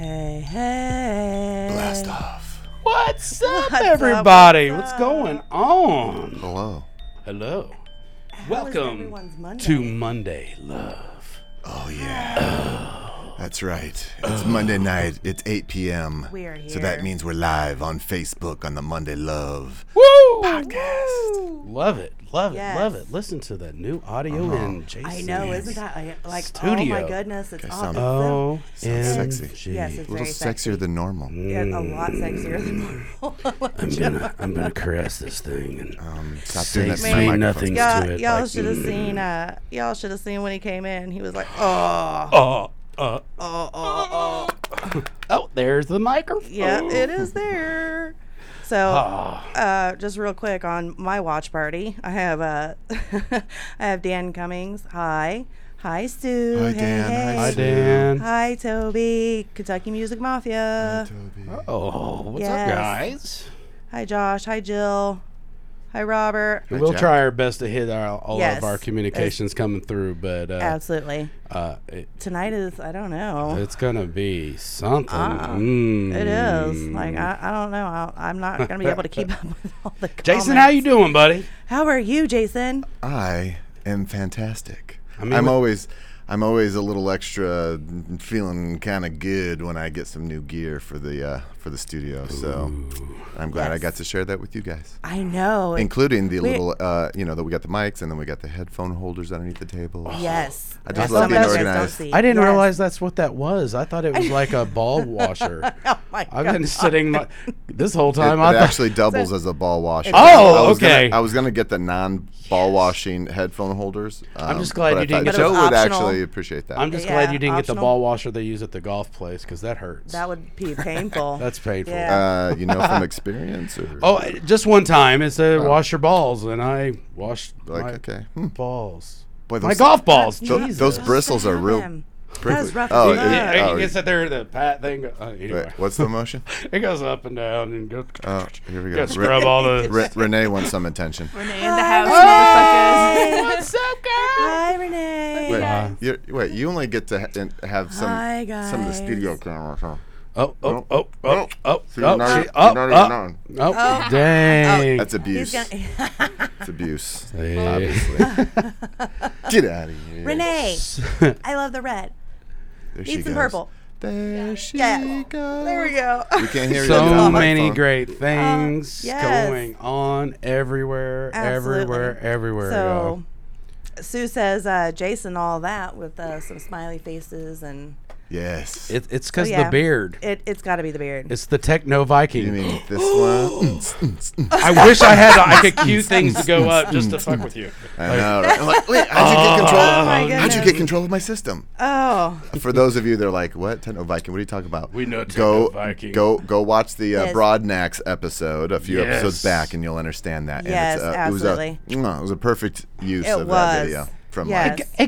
Hey, hey. Blast off. What's up, everybody? What's going on? Hello. Welcome to Monday Love. Oh, yeah. That's right. It's Monday night. It's 8 p.m. We are here. So that means we're live on Facebook on the Monday Love podcast. Woo! Love it. Listen to that new audio in Jason's. I know, isn't that like studio. Oh my goodness, it's awesome. Oh, sounds sexy. Yes, it's a little sexier than normal. Yeah, a lot sexier than normal. I'm gonna caress this thing and say nothing to it. Y'all should have seen. Y'all should have seen when he came in. He was like, there's the microphone. Yeah, it is there. So, just real quick on my watch party, I have I have Dan Cummings. Hi. Hi, Stu. Hi, Dan. Hey. Hi, Dan. Hi, Toby. Kentucky Music Mafia. Hi, Toby. Oh, what's up, guys? Hi, Josh. Hi, Jill. Hi, Robert. We'll try our best to hit all of our communications coming through, but absolutely. Tonight is, I don't know. It's gonna be something. It is. Like I don't know. I'm not gonna be able to keep up with all the comments. Jason, how you doing, buddy? How are you, Jason? I am fantastic. I mean, I'm always a little extra, feeling kind of good when I get some new gear for the studio. So I'm glad I got to share that with you guys. I know, including the little, that we got the mics and then we got the headphone holders underneath the table. Yes, I just love being organized. I didn't realize that's what that was. I thought it was like a ball washer. Oh my God. I've been sitting this whole time. It actually doubles as a ball washer. Oh, okay. I was gonna get the non-ball washing headphone holders. I'm just glad you didn't get those. Joe would actually appreciate that. I'm just glad you didn't get the ball washer they use at the golf place because that hurts. That would be painful. That's painful. Yeah. From experience? Or? Oh, just one time. It's a wash your balls, and I washed my balls. Boy, my golf balls. Those bristles are real. That's rough. Oh, yeah. It gets up there, the pat thing. Anyway. Wait, what's the motion? It goes up and down and goes. Oh, here we go. Scrub all the. Renee wants some attention. Renee in the house, motherfuckers. What's up, girl? Hi, Renee. Wait, you only get to have some of the studio camera. Huh? Oh, dang. That's abuse. It's abuse, obviously. Get out of here. Renee, I love the red. Need some purple. There she goes. There we go. We can't hear so many great things going on everywhere, everywhere. So, Sue says, Jason, all that with some smiley faces and... Yes. It's because the beard. It's got to be the beard. It's the techno Viking. You mean this one? I wish I had. I could cue things to go up just to fuck with you. I know. Right? I'm like, wait, how'd you get control of my system? Oh. For those of you that are like, what? Techno Viking? What are you talking about? We know techno Viking. Go watch the Broadnax episode a few episodes back, and you'll understand that. Yes, and absolutely. It was a perfect use of that video. From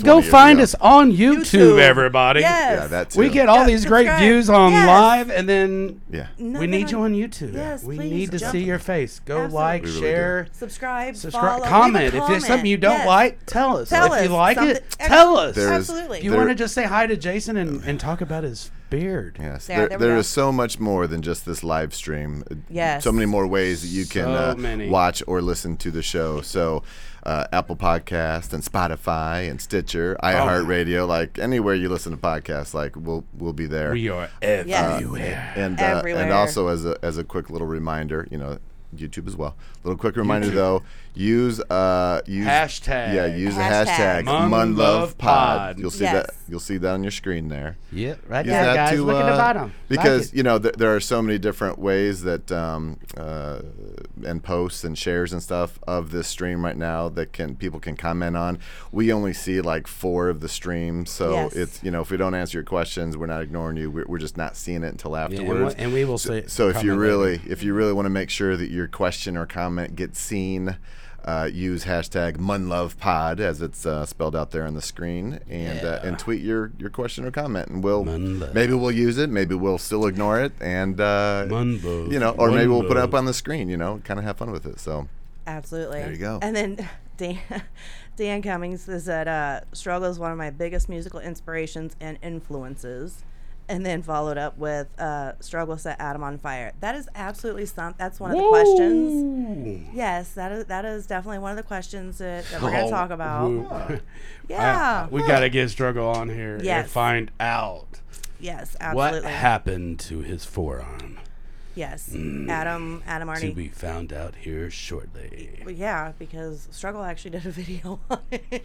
go find us on YouTube, everybody. Yes. Yeah, that too. We get all these great views on live, and then we need you on YouTube. Yes, we need to see your face. Go like, share, subscribe, follow, comment. If there's something you don't like, tell us. If you like it, tell us. Absolutely. If you want to just say hi to Jason and talk about his beard. Yes, there is so much more than just this live stream. Yes, so many more ways that you can watch or listen to the show. So, Apple Podcast and Spotify and Stitcher, iHeartRadio, like anywhere you listen to podcasts, like we'll be there. We are everywhere. And also as a quick little reminder, YouTube as well. Little quick reminder though, use hashtag. Yeah, use the hashtag MunLovePod. You'll see that. You'll see that on your screen there. Yeah, right use there, guys. To, look at the bottom. Because there are so many different ways that and posts and shares and stuff of this stream right now that people can comment on. We only see like 4 of the streams, so it's if we don't answer your questions, we're not ignoring you. We're just not seeing it until afterwards. And we will see. So if you really want to make sure that your question or comment gets seen. Use hashtag MunLovePod as it's spelled out there on the screen, and tweet your question or comment, and maybe we'll use it, maybe we'll still ignore it, and or maybe we'll put it up on the screen, kind of have fun with it. So absolutely, there you go. And then Dan Cummings says that Struggle is one of my biggest musical inspirations and influences. and then followed up with Struggle Set Adam on Fire. That is absolutely something. That's one of the questions. Yes, that is definitely one of the questions that we're going to talk about. Yeah. We got to get Struggle on here and find out. Yes, absolutely. What happened to his forearm? Yes, Adam Arnie. To be found out here shortly. Yeah, because Struggle actually did a video on it.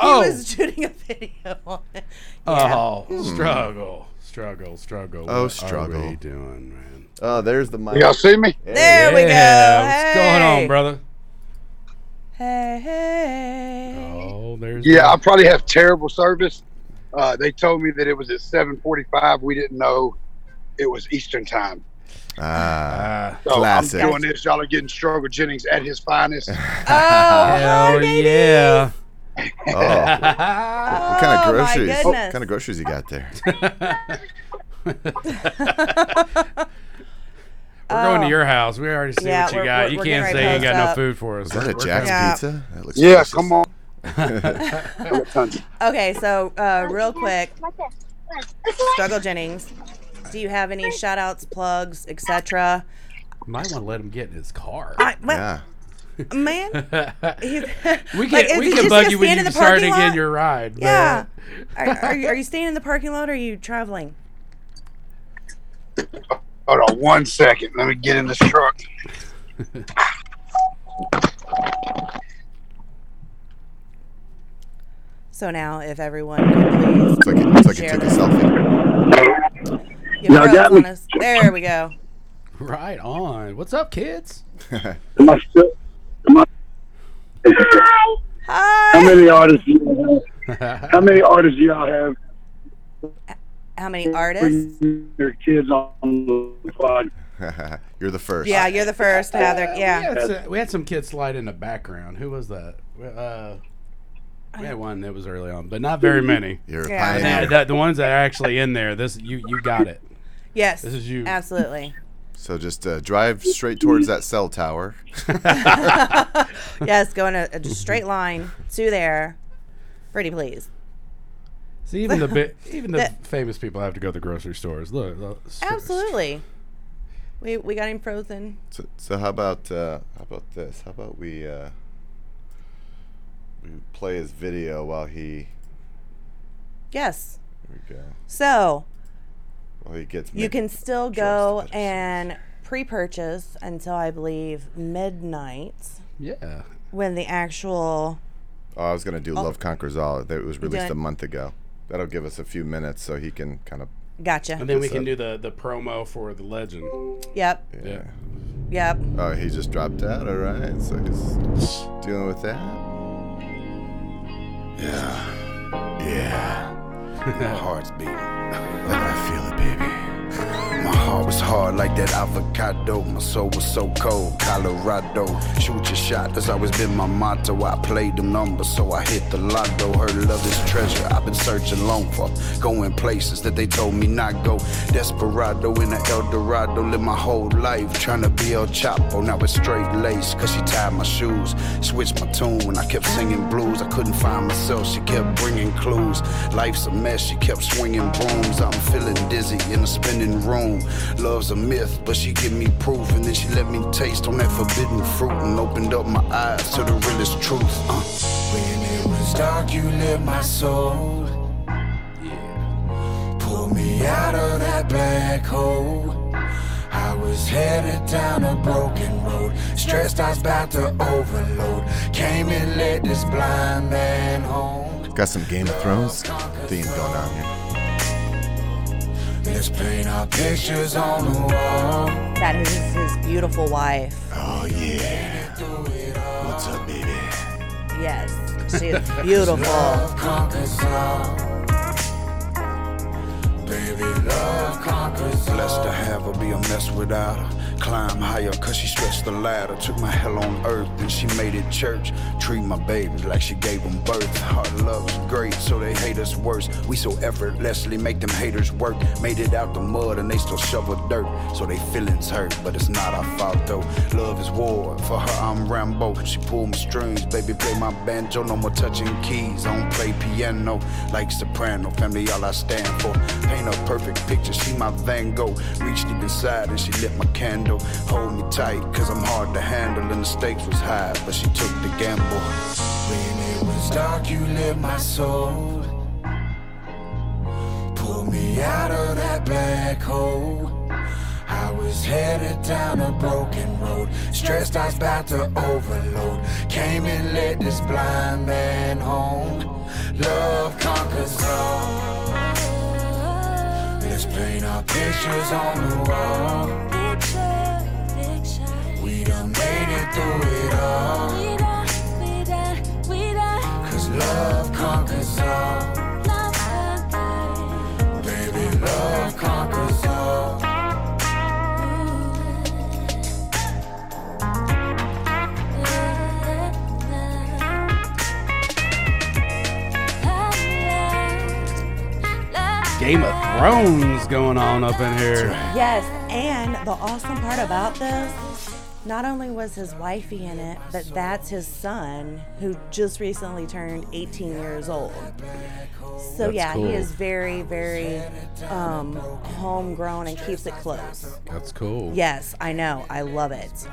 He was shooting a video on it. Yeah. Oh, Struggle. Oh, what Struggle. What are you doing, man? Oh, there's the mic. Y'all see me? There we go. Hey. What's going on, brother? Hey. Oh, there's. Yeah, I probably have terrible service. They told me that it was at 7:45. We didn't know. It was Eastern time. So classic. I'm doing this. Y'all are getting Struggle Jennings at his finest. Oh, hell yeah. What kind of groceries? What kind of groceries you got there? We're going to your house. We already see what you got. You can't say you ain't got no food for us. Is that a Jack's pizza? That looks delicious. Come on. Okay, so real quick. Struggle Jennings. Do you have any shout outs, plugs, etc.? Might want to let him get in his car. Man. We can bug you when you start to get your ride. Yeah. Are you staying in the parking lot or are you traveling? Hold on one second. Let me get in this truck. So now, if everyone could please. It's like it took a selfie. There we go. Right on. What's up, kids? Hi. How many artists do y'all have? How many artists? Your kids on the pod. You're the first. Yeah, you're the first, Heather. Yeah. We had some kids slide in the background. Who was that? We had one that was early on, but not very many. You're a pioneer. The ones that are actually in there. This you got it. Yes. This is you. Absolutely. So just drive straight towards that cell tower. Yes, go in a straight line to there. Pretty please. See, even the famous people have to go to the grocery stores. Look absolutely. We got him frozen. So how about this? How about we play his video while he. Yes. There we go. So. Well, he gets. You can still go and pre-purchase until I believe midnight. Yeah. When the actual. Oh, I was gonna do Love Conquers All. That was released a month ago. That'll give us a few minutes so he can kind of. Gotcha. And then we can do the promo for the Legend. Yep. Yeah. Oh, he just dropped out. All right. So he's dealing with that. Yeah. My heart's beating. I feel it, baby. My heart was hard like that avocado. My soul was so cold. Colorado, shoot your shot. That's always been my motto. I played them numbers, so I hit the lotto. Her love is treasure. I've been searching long for. Going places that they told me not go. Desperado in a El Dorado. Live my whole life trying to be El Chapo. Now it's straight lace, cause she tied my shoes. Switched my tune when I kept singing blues. I couldn't find myself. She kept bringing clues. Life's a mess. She kept swinging brooms. I'm feeling dizzy in a spinning room. Love's a myth, but she give me proof, and then she let me taste on that forbidden fruit and opened up my eyes to the realest truth. When it was dark, you lit my soul. Yeah. Pull me out of that black hole. I was headed down a broken road. Stressed, I was about to overload. Came and led this blind man home. Got some Game of Thrones theme going on here. Let's paint our pictures on the wall. That is his beautiful wife. Oh, yeah. What's up, baby? Yes, she is beautiful. Love conquers all. Baby, love conquers all. Blessed to have her, be a mess without her. Climb higher, cause she stretched the ladder. Took my hell on earth, and she made it church. Treat my babies like she gave them birth. Our love's great, so they hate us worse. We so effortlessly make them haters work. Made it out the mud, and they still shovel dirt. So they feelings hurt, but it's not our fault though. Love is war, for her I'm Rambo. She pulled my strings, baby play my banjo. No more touching keys, I don't play piano. Like soprano, family all I stand for. paint a perfect picture. She my Van Gogh, reached deep inside and she lit my candle. Hold me tight, cause I'm hard to handle, and the stakes was high, but she took the gamble. When it was dark, you lit my soul, pulled me out of that black hole. I was headed down a broken road, stressed I was about to overload. Came and led this blind man home. Love conquers all. Let's paint our pictures on the wall. We done made it through it all. Cause love conquers all. Baby, love conquers all. Game of Thrones going on up in here. Yes, and the awesome part about this, not only was his wifey in it, but that's his son who just recently turned 18 years old. So that's cool. He is very, very homegrown and keeps it close. That's cool. Yes, I know. I love it.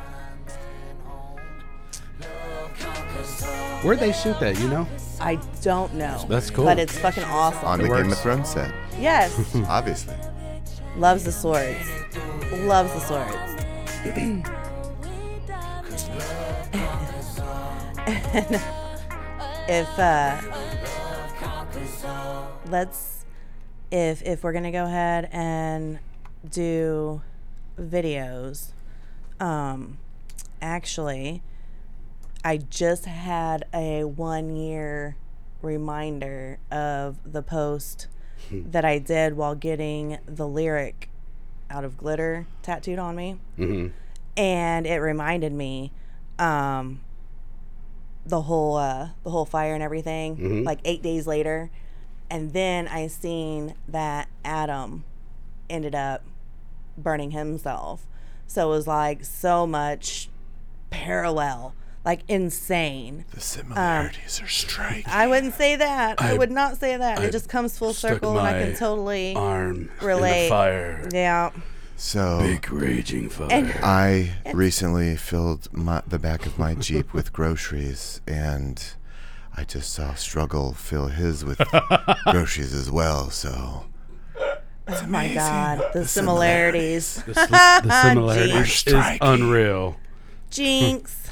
Where'd they shoot that, you know? I don't know. That's cool. But it's fucking awesome. On the Game of Thrones set. Yes. Obviously. Loves the swords. Loves the swords. And if we're gonna go ahead and do videos, actually, I just had a 1-year reminder of the post that I did while getting the lyric out of Glitter tattooed on me. Mm-hmm. And it reminded me the whole fire and everything, mm-hmm. like 8 days later. And then I seen that Adam ended up burning himself. So it was like so much parallel. Like insane. The similarities are striking. I wouldn't say that. I would not say that. It just comes full circle, and I can totally arm relate. In the fire. Yeah. So big raging fire. I recently filled the back of my Jeep with groceries, and I just saw Struggle fill his with groceries as well. So. It's amazing. My God, the similarities. The similarities is unreal. Jinx.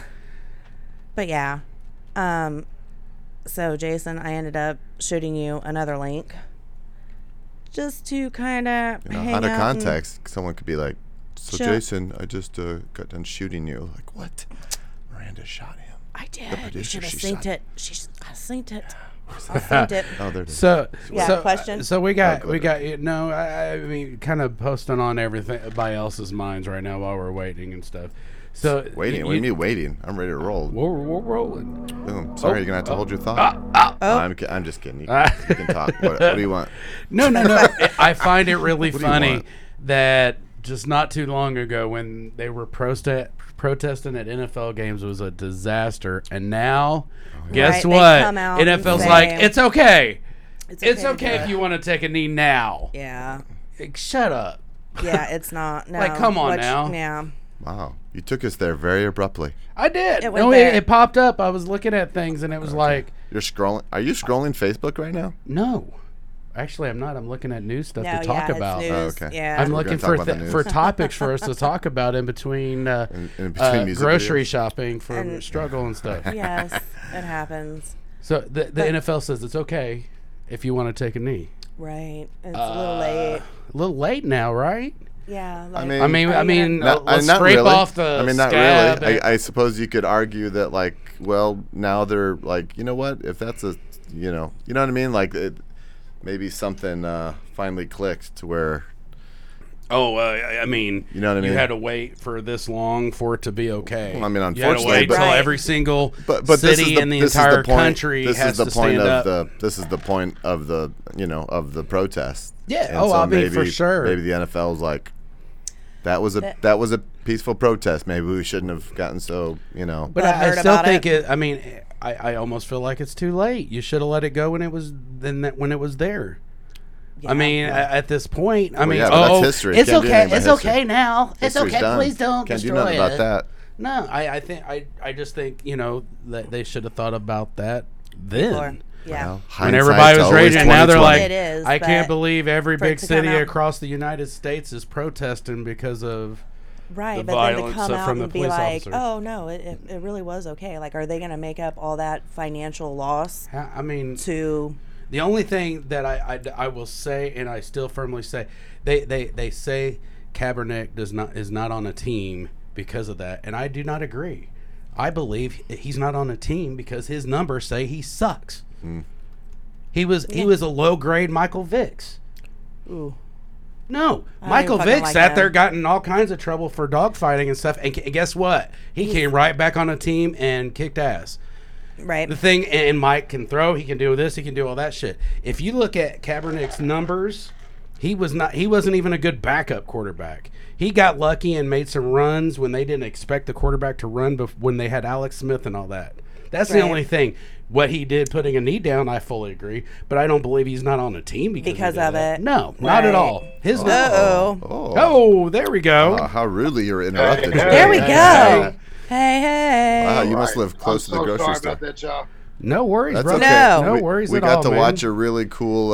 But yeah, so Jason, I ended up shooting you another link just to kind of out of context. Someone could be like, "So Jason, I just got done shooting you." Like, what? Miranda shot him. I did. The producer, I synced it. I synced it. Oh, there it is. So question. So we got. You know, I mean, kind of posting on everybody else's minds right now while we're waiting and stuff. So waiting. What do you mean waiting? I'm ready to roll. We're rolling. Boom. Sorry, you're gonna have to hold your thought. I'm just kidding. You can talk. What do you want? No. I find it really funny that just not too long ago when they were protesting at NFL games was a disaster, and now guess what? NFL's like it's okay. It's okay if you want to take a knee now. Yeah. Like, shut up. Yeah, it's not. No. Like, come on now. Yeah. Wow. You took us there very abruptly. I did. It popped up. I was looking at things, and it was like... You're scrolling. Are you scrolling Facebook right now? No. Actually, I'm not. I'm looking at new stuff to talk about. News. Oh, okay. Yeah. I'm looking for topics for us to talk about in between, grocery shopping for and Struggle and stuff. Yes, it happens. So the NFL says it's okay if you want to take a knee. Right. It's a little late. A little late now, right? Yeah, like, I mean, let's scrape really. Off the. I mean, not scab really. I suppose you could argue that, like, well, now they're like, you know what? If that's a, you know what I mean? Like, maybe something finally clicked to where. Oh, I mean, you know what I mean. You had to wait for this long for it to be okay. Well, I mean, unfortunately, but every single city in the entire country has to stand up. This is the point of the, of the protest. Yeah. And I mean, for sure. Maybe the NFL was like. That was a peaceful protest. Maybe we shouldn't have gotten so, But I still think it. I mean, I almost feel like it's too late. You should have let it go when it was there. Yeah, I mean, at this point, I mean, that's history. It's okay. It's okay now. It's okay. Please don't destroy it. Can't do nothing about that. No, I think I just think, you know, that they should have thought about that then. Before. Yeah. Wow. When everybody was raging, now they're like, I can't believe every big city across the United States is protesting because of the violence from the police officers. Oh no, it really was okay. Like, are they going to make up all that financial loss? I mean, to the only thing that I will say, and I still firmly say, they say Kaepernick is not on a team because of that, and I do not agree. I believe he's not on a team because his numbers say he sucks. Mm. He was a low grade Michael Vicks. Ooh. No, Michael Vicks sat there, got in all kinds of trouble for dogfighting and stuff, and guess what? He came right back on a team and kicked ass. Right. The thing, and Mike can throw. He can do this. He can do all that shit. If you look at Kaepernick's numbers, he wasn't even a good backup quarterback. He got lucky and made some runs when they didn't expect the quarterback to run when they had Alex Smith and all that. That's the only thing. What he did, putting a knee down, I fully agree, but I don't believe he's not on a team because of it. No, not at all. His there we go. How rudely you're interrupted. Hey, there we go. Hey. Wow, you must live close to the grocery store. About that, y'all. No worries, bro. Okay. No worries at all. We got to watch a really cool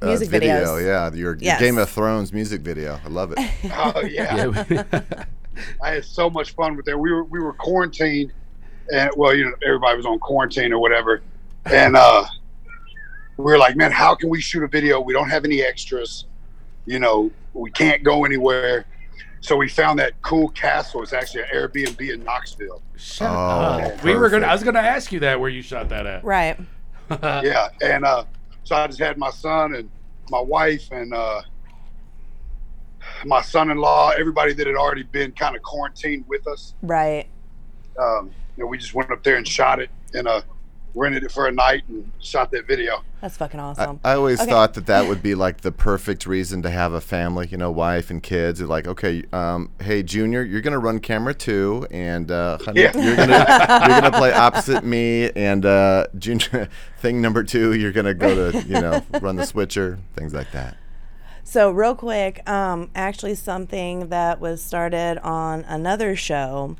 music video. Yeah, your Game of Thrones music video. I love it. Oh yeah. I had so much fun with that. We were quarantined. And well, you know, everybody was on quarantine or whatever, and we were like, man, how can we shoot a video? We don't have any extras, you know, we can't go anywhere. So we found that cool castle. It's actually an Airbnb in Knoxville. Shut up. Perfect. I was gonna ask you that, where you shot that at, right? Yeah. And so I just had my son and my wife and my son-in-law, everybody that had already been kind of quarantined with us, right? You know, we just went up there and shot it and rented it for a night and shot that video. That's fucking awesome. I always thought that would be like the perfect reason to have a family, you know, wife and kids. They're like, okay, hey, Junior, you're going to run camera two, and honey, you're gonna play opposite me, and Junior, thing number two, you're going to go to, you know, run the switcher, things like that. So real quick, actually something that was started on another show.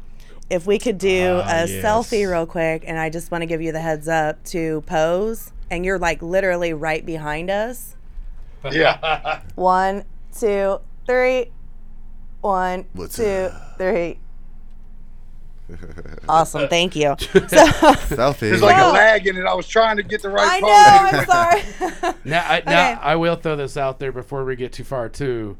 If we could do a selfie real quick, and I just want to give you the heads up to pose, and you're like literally right behind us. Yeah. 1, 2, 3. 1, 2, 3. Awesome. Thank you. Selfie. There's like a lag in it. I was trying to get the right pose. I know. I'm sorry. Now, I will throw this out there before we get too far, too.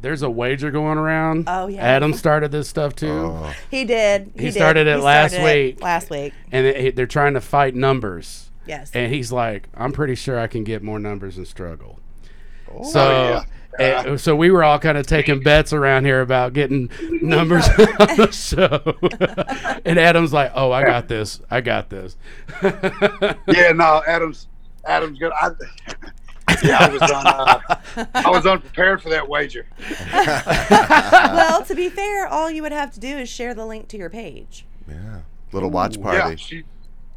There's a wager going around. Oh yeah, Adam started this stuff too. Oh. He did. He started it last week. Last week, and they're trying to fight numbers. Yes. And he's like, I'm pretty sure I can get more numbers than Struggle. Oh, so, yeah. So we were all kind of taking bets around here about getting numbers on the show. And Adam's like, oh, I got this. Yeah, no, Adam's good. Yeah, I was unprepared for that wager. Well, to be fair, all you would have to do is share the link to your page. Yeah, little watch party. Yeah,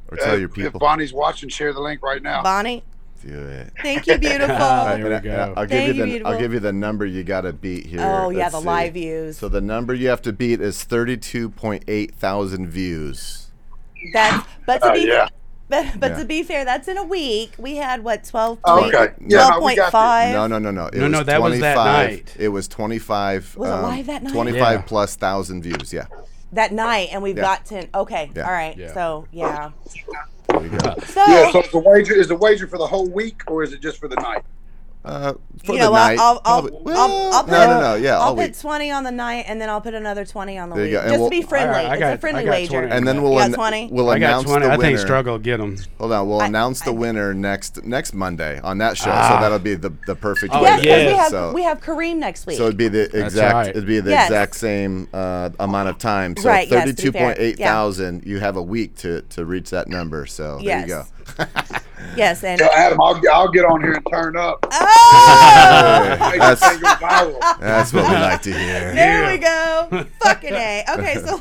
or tell your people. If Bonnie's watching, share the link right now. Bonnie, do it. Thank you, beautiful. Here we go. I'll give you the number you got to beat here. Oh yeah, the live views. So the number you have to beat is 32,800 views. To be fair, that's in a week. We had, 12.5? Okay. Yeah, no. It was that was that night. It was 25. Was it live that night? 25 plus 1,000 views, yeah. That night, and we've got 10. Okay, all right. Yeah. So, yeah. So is the wager for the whole week, or is it just for the night? For the night. I'll put 20 on the night, and then I'll put another 20 on the week. Just to be friendly. It's a friendly wager. 20. And then we'll announce the winner. I think Struggle get them. Hold on. We'll announce the winner next Monday on that show. So that'll be the perfect winner. We have Kareem next week. So it'd be the exact same amount of time. So 32,800. You have a week to reach that number. So there you go. Yes, and Adam, I'll get on here and turn up. Oh, that's what we like to hear. There we go. Fucking A. Okay, so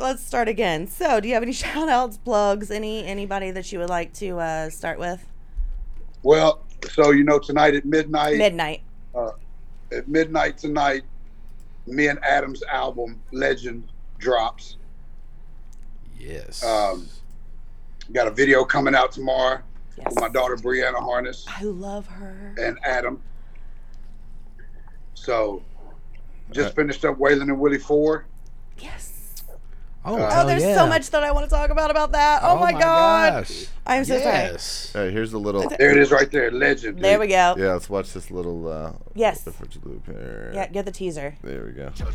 let's start again. So, do you have any shout outs, plugs, anybody that you would like to start with? Well, so, you know, tonight at midnight. At midnight tonight, me and Adam's album, Legend, drops. Yes. Got a video coming out tomorrow with my daughter, Brianna Harness. I love her. And Adam. So, just finished up Waylon and Willie 4. Yes. Oh, there's so much that I want to talk about that. Oh my God. I'm so sorry. All right, here's the little. There it is right there. Legend. There we go. Yeah, let's watch this little. Loop here. Yeah, get the teaser. There we go. Fuck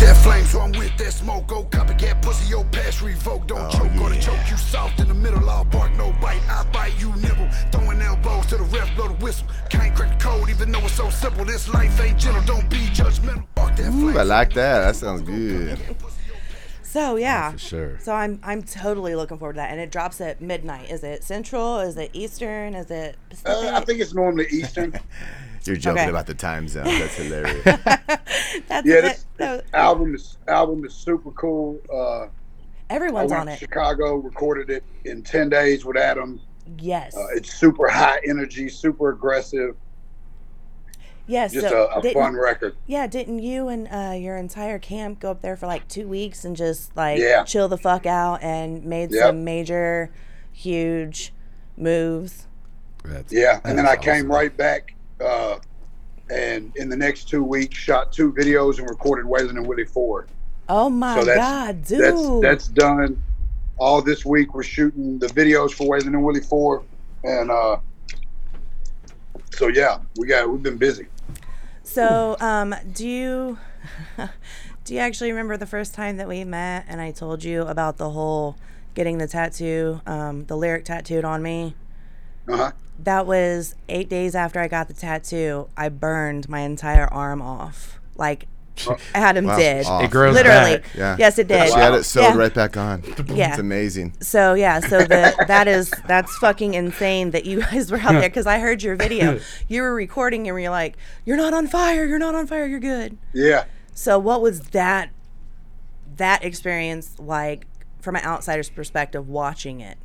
that flame, so I'm with that smoke. Go copycat pussy, your past revoked. Don't choke. Gonna choke you soft in the middle. I'll bark, no bite. I bite you, nibble. Throwing elbows to the ref, blow the whistle. Can't crack the code, even though it's so simple. This life ain't gentle. Don't be judgmental. Fuck that flame. Ooh, I like that. That sounds good. So yeah, for sure. So I'm totally looking forward to that, and it drops at midnight. Is it Central? Is it Eastern? Is it Pacific? I think it's normally Eastern. You're joking about the time zone. That's hilarious. This album is super cool. Everyone's on it. Chicago, recorded it in 10 days with Adam. Yes. It's super high energy, super aggressive. Yes, yeah, just so a fun record. Yeah, didn't you and your entire camp go up there for like 2 weeks and just like chill the fuck out and made some major, huge moves? And then I came right back and in the next 2 weeks shot 2 videos and recorded Waylon and Willie 4. Oh my God, dude. That's done. All this week we're shooting the videos for Waylon and Willie 4 and so yeah, we've been busy. So, do you actually remember the first time that we met and I told you about the whole getting the tattoo, the lyric tattooed on me? Uh-huh. That was 8 days after I got the tattoo. I burned my entire arm off. Like Adam did. It grows literally. Yeah. Yes, it did. She had it sewed right back on. Yeah. It's amazing. So that's fucking insane that you guys were out there, because I heard your video. You were recording and you're like, "You're not on fire. You're not on fire. You're good." Yeah. So what was that experience like from an outsider's perspective watching it?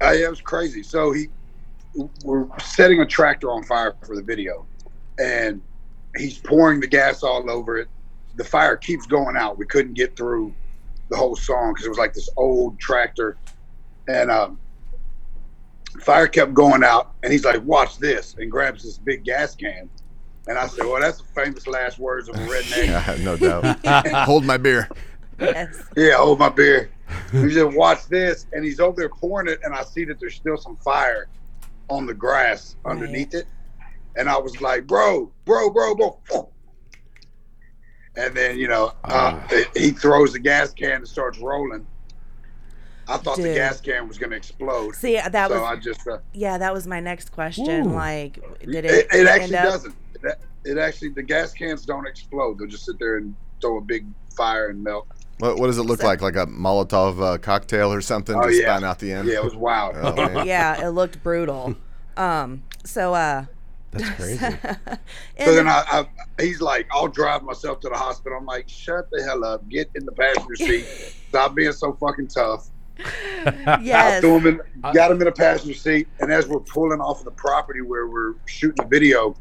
It was crazy. So we're setting a tractor on fire for the video, and he's pouring the gas all over it. The fire keeps going out. We couldn't get through the whole song because it was like this old tractor. And fire kept going out. And he's like, "Watch this," and grabs this big gas can. And I said, "Well, that's the famous last words of a redneck." Yeah, no doubt. Hold my beer. Yes. Yeah, hold my beer. He said, "Watch this." And he's over there pouring it. And I see that there's still some fire on the grass underneath it. And I was like, bro. And then, you know, he throws the gas can and starts rolling. I thought the gas can was going to explode. See, that was my next question. Ooh. Like, did it? It actually doesn't. The gas cans don't explode. They'll just sit there and throw a big fire and melt. What does it look like? Like a Molotov cocktail or something? Oh, yeah. Spun out the end? Yeah, it was wild. Yeah, it looked brutal. That's crazy. So then he's like, "I'll drive myself to the hospital." I'm like, "Shut the hell up. Get in the passenger seat. Stop being so fucking tough." Yes. Got him in the passenger seat. And as we're pulling off of the property where we're shooting the video,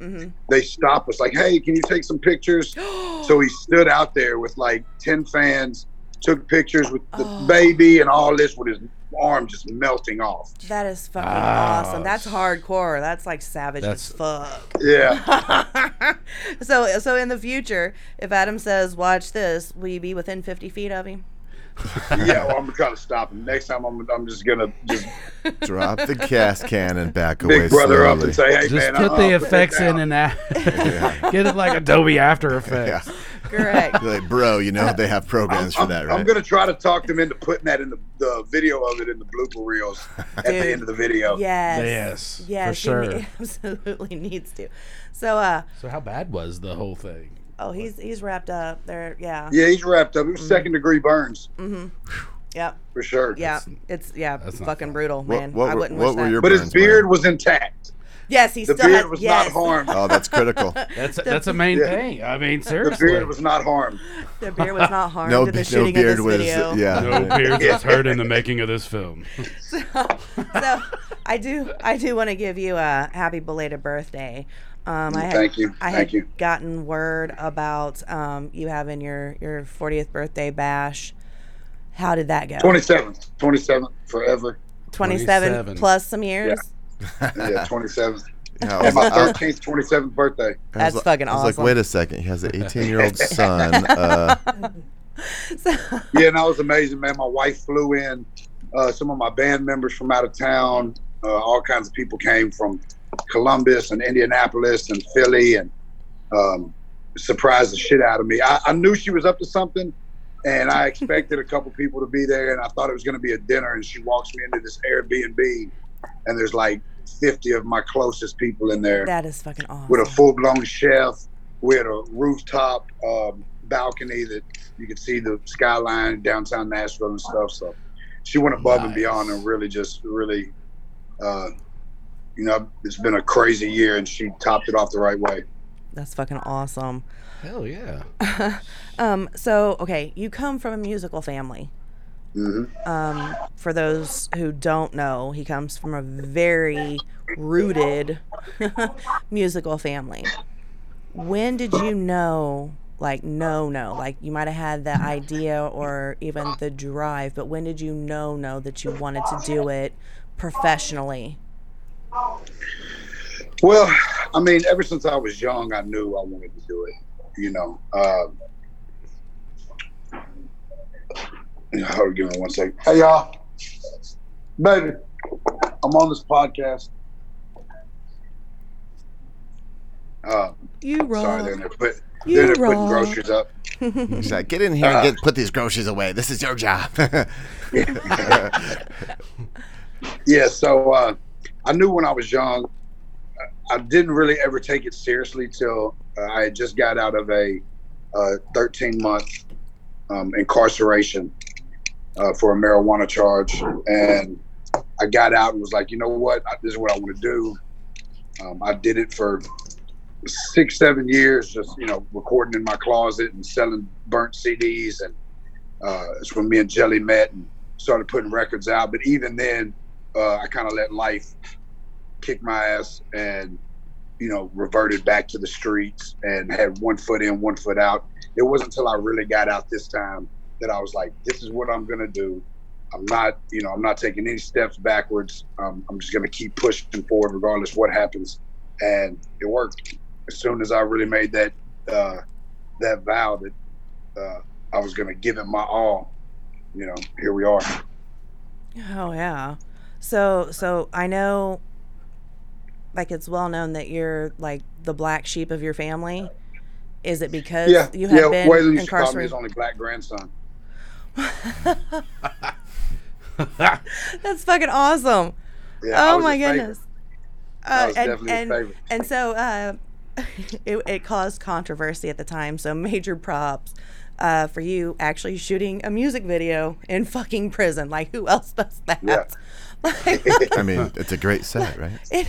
they stop us like, "Hey, can you take some pictures?" So he stood out there with like 10 fans, took pictures with the baby and all this with his arm just melting off. That is fucking awesome. That's hardcore. That's like savage as fuck. Yeah. So in the future, if Adam says, "Watch this," will you be within 50 feet of him? Yeah, well, I'm gonna stop him. Next time, I'm just gonna just drop the gas can and back away. Big brother slowly. Up and say, "Hey, just man, get the effects in and out." Get it like Adobe After Effects. Yeah. Correct. Like, bro, you know they have programs for that, right? I'm gonna try to talk them into putting that in the video of it in the blooper reels at the end of the video. Yes, for sure. He absolutely needs to. So how bad was the whole thing? Oh, he's wrapped up there. Yeah. Yeah, he's wrapped up. It was second-degree burns. Mm-hmm. Yep. For sure. Yeah, it's fucking brutal, man. I wouldn't wish that. But his beard was intact. Yes, he still had. The beard was not harmed. Oh, that's critical. That's a main thing. I mean, seriously. The beard was not harmed. The beard was not harmed in the shooting of this video. No beard was hurt in the making of this film. So I do want to give you a happy belated birthday. Thank you. I had gotten word about you having your 40th birthday bash. How did that go? 27th forever. 27 plus some years. Yeah 27th. Yeah, and my 13th, 27th birthday. That's fucking awesome. I was like, wait a second. He has an 18-year-old son. Yeah, and that was amazing, man. My wife flew in. Some of my band members from out of town. All kinds of people came from Columbus and Indianapolis and Philly, and surprised the shit out of me. I knew she was up to something, and I expected a couple people to be there, and I thought it was going to be a dinner, and she walks me into this Airbnb, and there's like 50 of my closest people in there. That is fucking awesome. With a full-blown chef. We had a rooftop balcony that you could see the skyline, downtown Nashville and stuff. So she went above and beyond, and really, you know, it's been a crazy year, and she topped it off the right way. That's fucking awesome. Hell yeah. So, okay, you come from a musical family. Mm-hmm. For those who don't know, he comes from a very rooted musical family. When did you know, like, like you might have had the idea or even the drive, but when did you know that you wanted to do it professionally? Well, I mean, ever since I was young, I knew I wanted to do it, you know. Hold on, one second. Hey, y'all. Baby, I'm on this podcast. You wrong. Sorry, they're putting groceries up. She's like, get in here and put these groceries away. This is your job. Yeah, so I knew when I was young. I didn't really ever take it seriously till I had just got out of a 13-month incarceration. For a marijuana charge, and I got out and was like, you know what, this is what I want to do. I did it for 6-7 years, just, you know, recording in my closet and selling burnt CDs, and it's when me and Jelly met and started putting records out. But even then, I kind of let life kick my ass, and, you know, reverted back to the streets and had one foot in, one foot out. It wasn't until I really got out this time that I was like, this is what I'm gonna do. I'm not taking any steps backwards. I'm just gonna keep pushing forward regardless what happens. And it worked. As soon as I really made that that vow that I was gonna give it my all, you know, here we are. Oh yeah. So I know, like, it's well known that you're like the black sheep of your family. Is it because you have been Waylon used to call me his only black grandson? That's fucking awesome. Yeah, oh my goodness. And so it caused controversy at the time, so major props for you actually shooting a music video in fucking prison. Like, who else does that? Yeah. Like, I mean, it's a great set, right?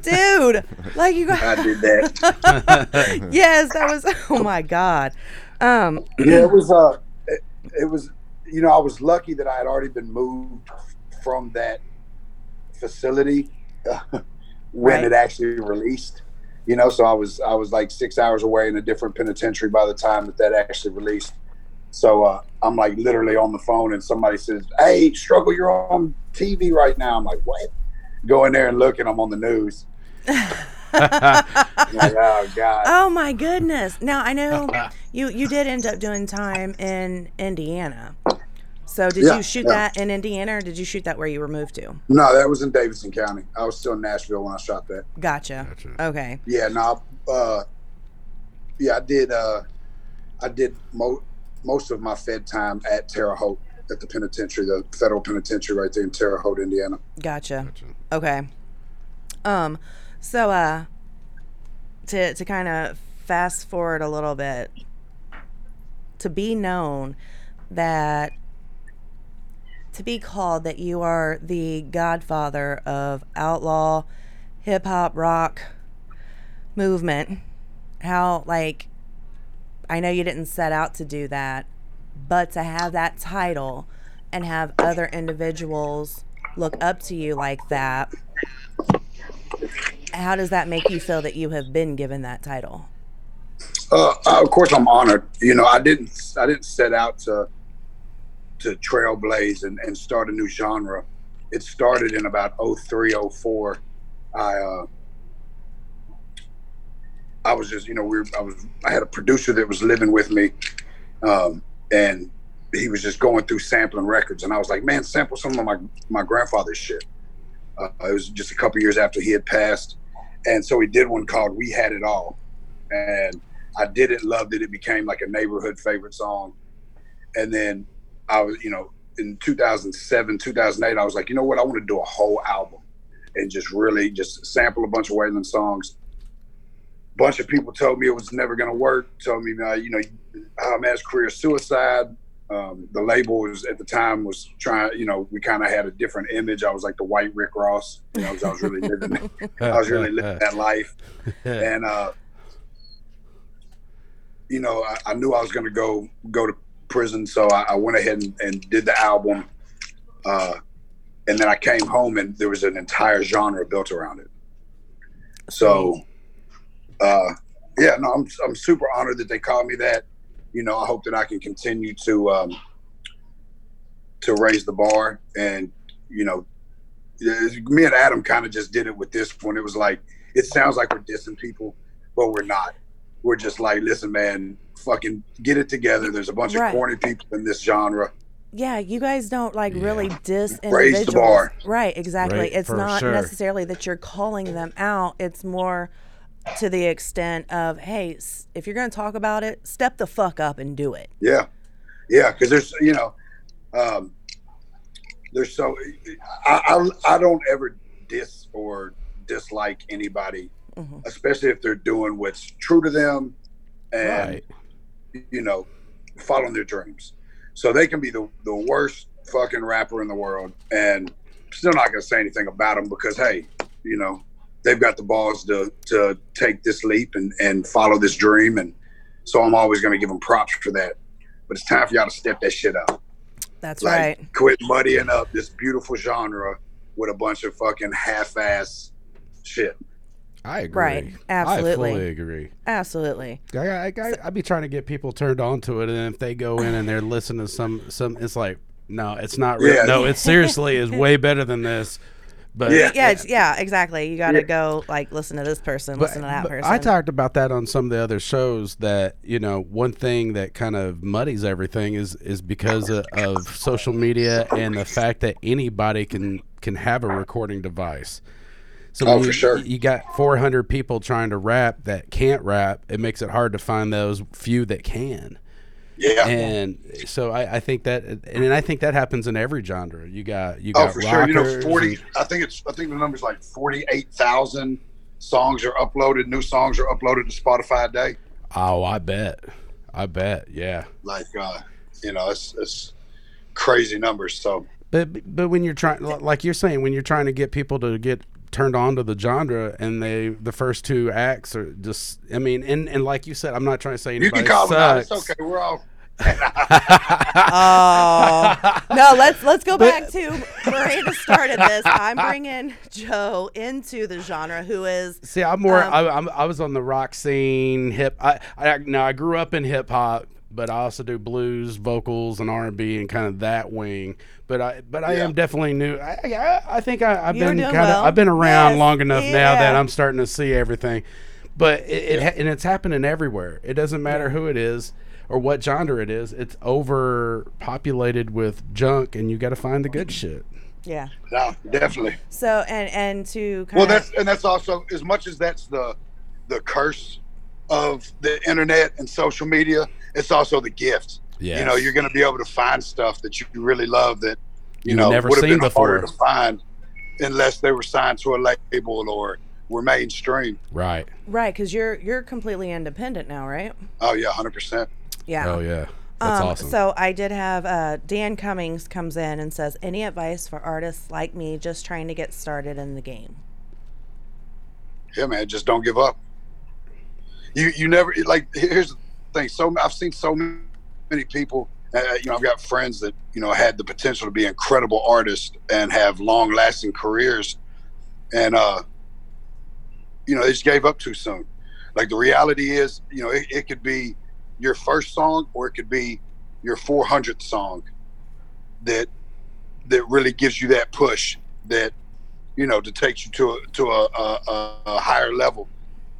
Dude, like, you guys. I did that. Yes, that was, oh my God. Yeah, it was, you know, I was lucky that I had already been moved from that facility when it actually released, you know, so I was like 6 hours away in a different penitentiary by the time that actually released. So I'm like literally on the phone, and somebody says, hey, Struggle, you're on TV right now. I'm like, what? Go in there and look, and I'm on the news. Like, oh God. Oh my goodness. Now, I know you did end up doing time in Indiana. So did you shoot that in Indiana, or did you shoot that where you were moved to? No, that was in Davidson County. I was still in Nashville when I shot that. Gotcha. Okay. Yeah, no. I did. I did most of my fed time at Terre Haute, at the penitentiary, the federal penitentiary right there in Terre Haute, Indiana. Gotcha. Okay. So to kind of fast forward a little bit, to be known that, to be called that you are the godfather of outlaw hip-hop rock movement, how, like, I know you didn't set out to do that, but to have that title and have other individuals look up to you like that How does that make you feel that you have been given that title? Of course, I'm honored. You know, I didn't set out to trailblaze and start a new genre. It started in about 03, 04. I was just, you know, I had a producer that was living with me, and he was just going through sampling records, and I was like, man, sample some of my grandfather's shit. It was just a couple years after he had passed, and so he did one called "We Had It All," and I did it, loved it. It became like a neighborhood favorite song, and then I was, you know, in 2007, 2008, I was like, you know what, I want to do a whole album and just really just sample a bunch of Waylon songs. Bunch of people told me it was never going to work. Told me, you know, man's career suicide. The label was at the time was trying. You know, we kind of had a different image. I was like the white Rick Ross. You know, I was really living. I was really living that life. And you know, I knew I was going to go to prison, so I went ahead and did the album. And then I came home, and there was an entire genre built around it. So. Yeah, no, I'm super honored that they called me that. You know, I hope that I can continue to raise the bar. And, you know, me and Adam kind of just did it with this one. It was like, it sounds like we're dissing people, but we're not. We're just like, listen, man, fucking get it together. There's a bunch of corny people in this genre. Yeah, you guys don't really diss individuals. Raise the bar. Right, exactly. Right, it's not necessarily that you're calling them out. It's more to the extent of, hey, if you're going to talk about it, step the fuck up and do it. Yeah, because there's, you know, there's so I don't ever diss or dislike anybody, mm-hmm. especially if they're doing what's true to them and you know, following their dreams. So they can be the worst fucking rapper in the world, and I'm still not going to say anything about them because, hey, you know, they've got the balls to take this leap and follow this dream. And so I'm always going to give them props for that. But it's time for y'all to step that shit up. That's right. Quit muddying up this beautiful genre with a bunch of fucking half-ass shit. I agree. Right. Absolutely. I fully agree. Absolutely. I be trying to get people turned on to it. And if they go in and they're listening to some, it's like, no, it's not real. Yeah. No, it seriously is way better than this. But yeah, exactly. You got to go listen to this person, listen to that person. I talked about that on some of the other shows that, you know, one thing that kind of muddies everything is because of social media and the fact that anybody can have a recording device. So you got 400 people trying to rap that can't rap. It makes it hard to find those few that can. Yeah, and so I think that, and I think that happens in every genre. You got for sure. You know, 40. I think the number's like 48,000 songs are uploaded. New songs are uploaded to Spotify a day. Oh, I bet. Yeah. Like, you know, it's crazy numbers. So, but when you're trying, like you're saying, when you're trying to get people to get turned on to the genre, and the first two acts are just, I mean, and like you said, I'm not trying to say anybody sucks. You can call them out. It's okay. We're all. No, let's go back to Brianna started this. I'm bringing Joe into the genre, who is. See, I'm more. I was on the rock scene, hip. I grew up in hip hop, but I also do blues, vocals, and R&B, and kind of that wing. But I am definitely new. I think I've been around long enough now that I'm starting to see everything. But and it's happening everywhere. It doesn't matter who it is or what genre it is. It's overpopulated with junk, and you got to find the good shit. Yeah. No, definitely. So and to kind that's also, as much as that's the curse of the internet and social media, it's also the gift. Yes. You know, you're going to be able to find stuff that you really love that you know never would have been harder to find unless they were signed to a label or were mainstream. Right, because you're completely independent now, right? Oh yeah, 100%. Yeah. Oh yeah, that's awesome. So I did have Dan Cummings comes in and says, "Any advice for artists like me just trying to get started in the game?" Yeah, man, just don't give up. You never, like, here's the thing. So I've seen so many people, you know, I've got friends that, you know, had the potential to be incredible artists and have long lasting careers. And you know, they just gave up too soon. Like, the reality is, you know, it could be your first song, or it could be your 400th song that really gives you that push that, you know, that takes you to a higher level.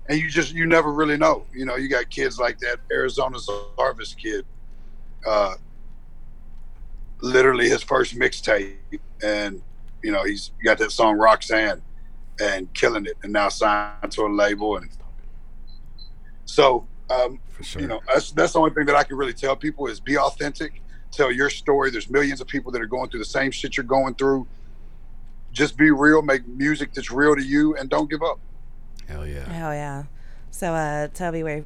And you never really know. You know, you got kids like that. Arizona's a Harvest kid. Literally his first mixtape, and, you know, he's got that song Roxanne and killing it, and now signed to a label. And so, for sure, you know, that's the only thing that I can really tell people is be authentic, tell your story. There's millions of people that are going through the same shit you're going through. Just be real, make music that's real to you, and don't give up. Hell yeah. Hell yeah. So Toby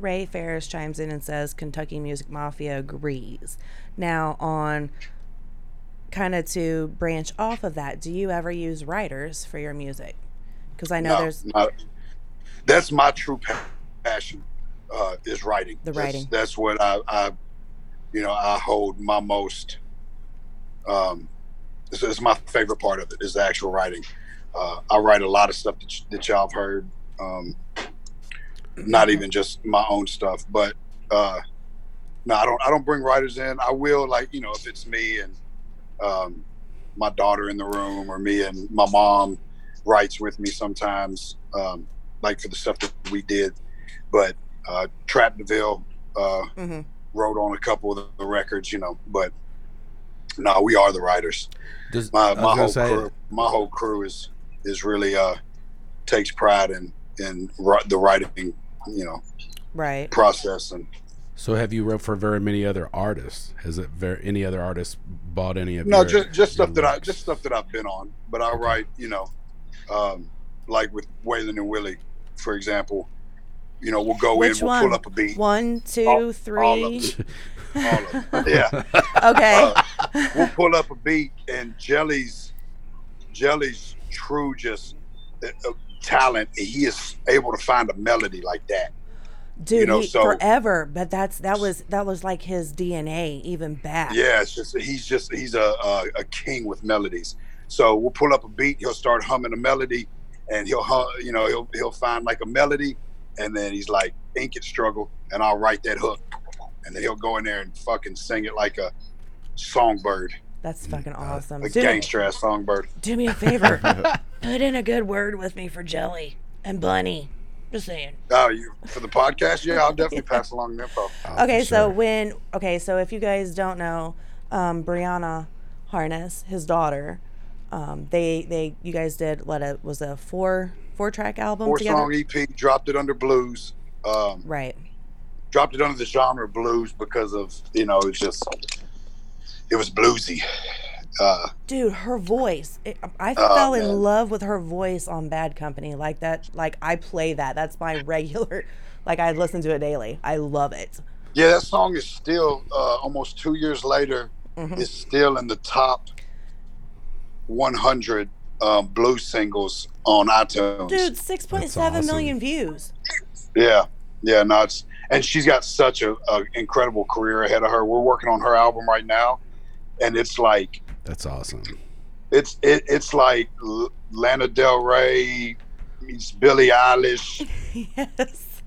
Ray Ferris chimes in and says, Kentucky Music Mafia agrees. Now, on kind of to branch off of that, do you ever use writers for your music? Because I know that's my true passion is writing. The writing. That's what I you know, I hold my most. It's my favorite part of it is the actual writing. I write a lot of stuff that y'all have heard. Not even just my own stuff, but no, I don't bring writers in. I will, like, you know, if it's me and my daughter in the room, or me and my mom writes with me sometimes, like for the stuff that we did. But Trap DeVille wrote on a couple of the records, you know. But no, we are the writers. My whole crew is really takes pride in the writing, you know, right, process. And so, have you wrote for very many other artists? Has it any other artists bought any of? No, just stuff that I've been on. But I write, you know, like with Waylon and Willie, for example. You know, we'll go Which one? We'll pull up a beat. 1, 2, 3. All of them. Yeah. Okay. We'll pull up a beat, and Jelly's true just talent. He is able to find a melody like that. Dude, you know, forever. But that was like his DNA even back. Yeah, it's just he's a king with melodies. So we'll pull up a beat. He'll start humming a melody, and he'll find like a melody. And then he's like, ink it, Struggle, and I'll write that hook. And then he'll go in there and fucking sing it like a songbird. That's fucking awesome. A gangster ass songbird. Do me a favor. Put in a good word with me for Jelly and Bunny. Just saying. Oh, you for the podcast? Yeah, I'll definitely pass along the info. Okay, so if you guys don't know, Brianna Harness, his daughter, you guys did what it was a four-track album, four-song EP. Dropped it under blues. Right. Dropped it under the genre blues because of, you know, it was bluesy. Dude, her voice. I fell in love with her voice on Bad Company. Like that. Like I play that. That's my regular. Like I listen to it daily. I love it. Yeah, that song is still almost 2 years later. Mm-hmm. Is still in the top 100. Blues singles on iTunes. Dude, 6.7 million views. Yeah, yeah, no, and she's got such a incredible career ahead of her. We're working on her album right now, and it's like that's awesome. It's like Lana Del Rey meets Billie Eilish. Yes.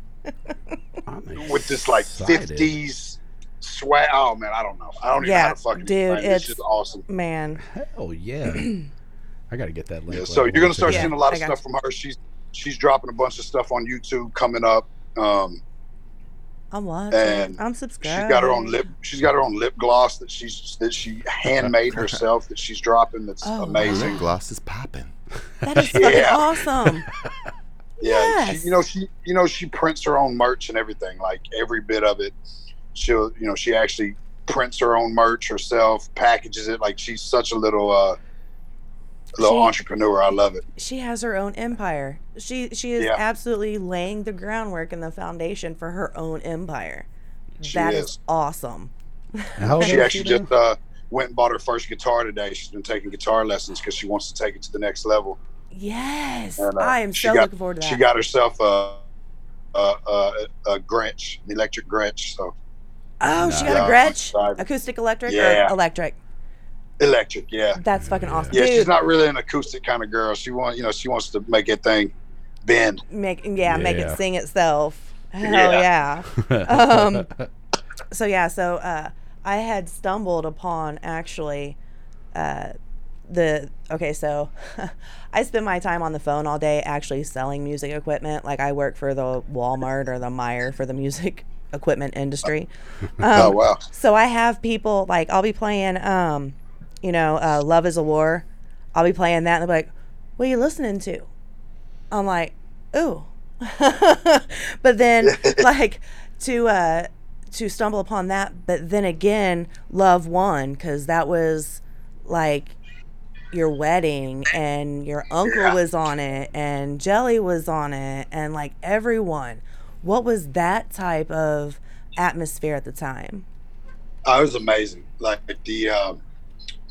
With this like 50s swag. Oh man, I don't know. I don't even know how to fucking explain. It's just awesome, man. Hell yeah. I got to get that link. Yeah, so you're going to start seeing a lot of stuff from her. She's dropping a bunch of stuff on YouTube coming up. I'm watching. And I'm subscribed. She's got her own lip gloss that she handmade herself that she's dropping. That's amazing. Lip gloss is popping. That is fucking awesome. Yeah, she prints her own merch and everything. Like every bit of it. She'll, you know, she actually prints her own merch herself, packages it. Like she's such a little entrepreneur. I love it. She has her own empire. She is absolutely laying the groundwork and the foundation for her own empire. That is awesome. She actually just went and bought her first guitar today. She's been taking guitar lessons because she wants to take it to the next level. Yes, and, I am so looking forward to that. She got herself a Gretsch, an electric Gretsch. So. Oh, she got a Gretsch, acoustic, electric, or electric. Electric, yeah. That's fucking awesome. Yeah, dude. She's not really an acoustic kind of girl. She wants to make it thing bend. Make it sing itself. Hell yeah. So I had stumbled upon actually I spend my time on the phone all day actually selling music equipment. Like I work for the Walmart or the Meijer for the music equipment industry. Oh, wow. So I have people, like, I'll be playing, Love is a War. I'll be playing that and they'll be like, what are you listening to? I'm like, ooh. But then, like, to stumble upon that, but then again, Love won, because that was, like, your wedding, and your uncle was on it, and Jelly was on it, and, like, everyone. What was that type of atmosphere at the time? It was amazing. Like, the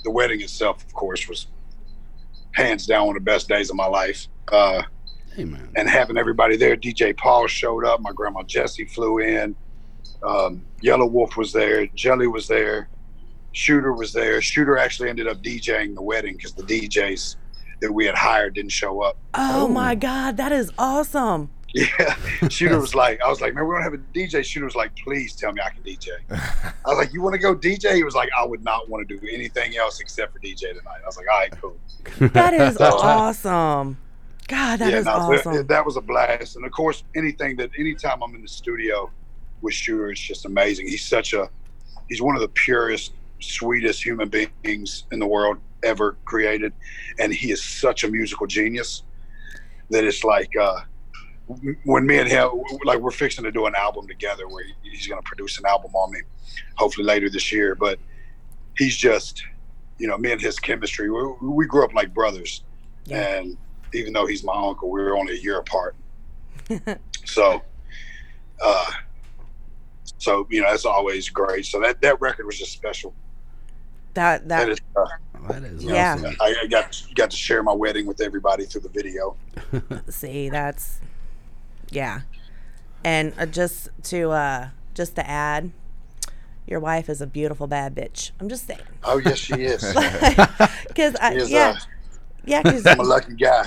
wedding itself, of course, was hands down one of the best days of my life. Amen. And having everybody there, DJ Paul showed up, my grandma Jessie flew in, Yellow Wolf was there, Jelly was there, Shooter was there. Shooter actually ended up DJing the wedding because the DJs that we had hired didn't show up. Oh, my God, that is awesome. Yeah, Shooter was like, I was like, man, we don't have a DJ. Shooter was like, please tell me I can DJ. I was like, you want to go DJ? He was like, I would not want to do anything else except for DJ tonight. I was like, all right, cool. That is awesome. God, that is awesome. That was a blast. And of course, anytime I'm in the studio with Shooter, it's just amazing. He's one of the purest, sweetest human beings in the world ever created. And he is such a musical genius that it's like, when me and him, like, we're fixing to do an album together where he's going to produce an album on me, hopefully later this year. But he's just, me and his chemistry, we grew up like brothers. Yeah. And even though he's my uncle, we were only a year apart. So, that's always great. So that record was just special. That is awesome. I got to share my wedding with everybody through the video. See, that's... Yeah. And just to add, your wife is a beautiful bad bitch. I'm just saying. Oh, yes, she is. Because I'm a lucky guy.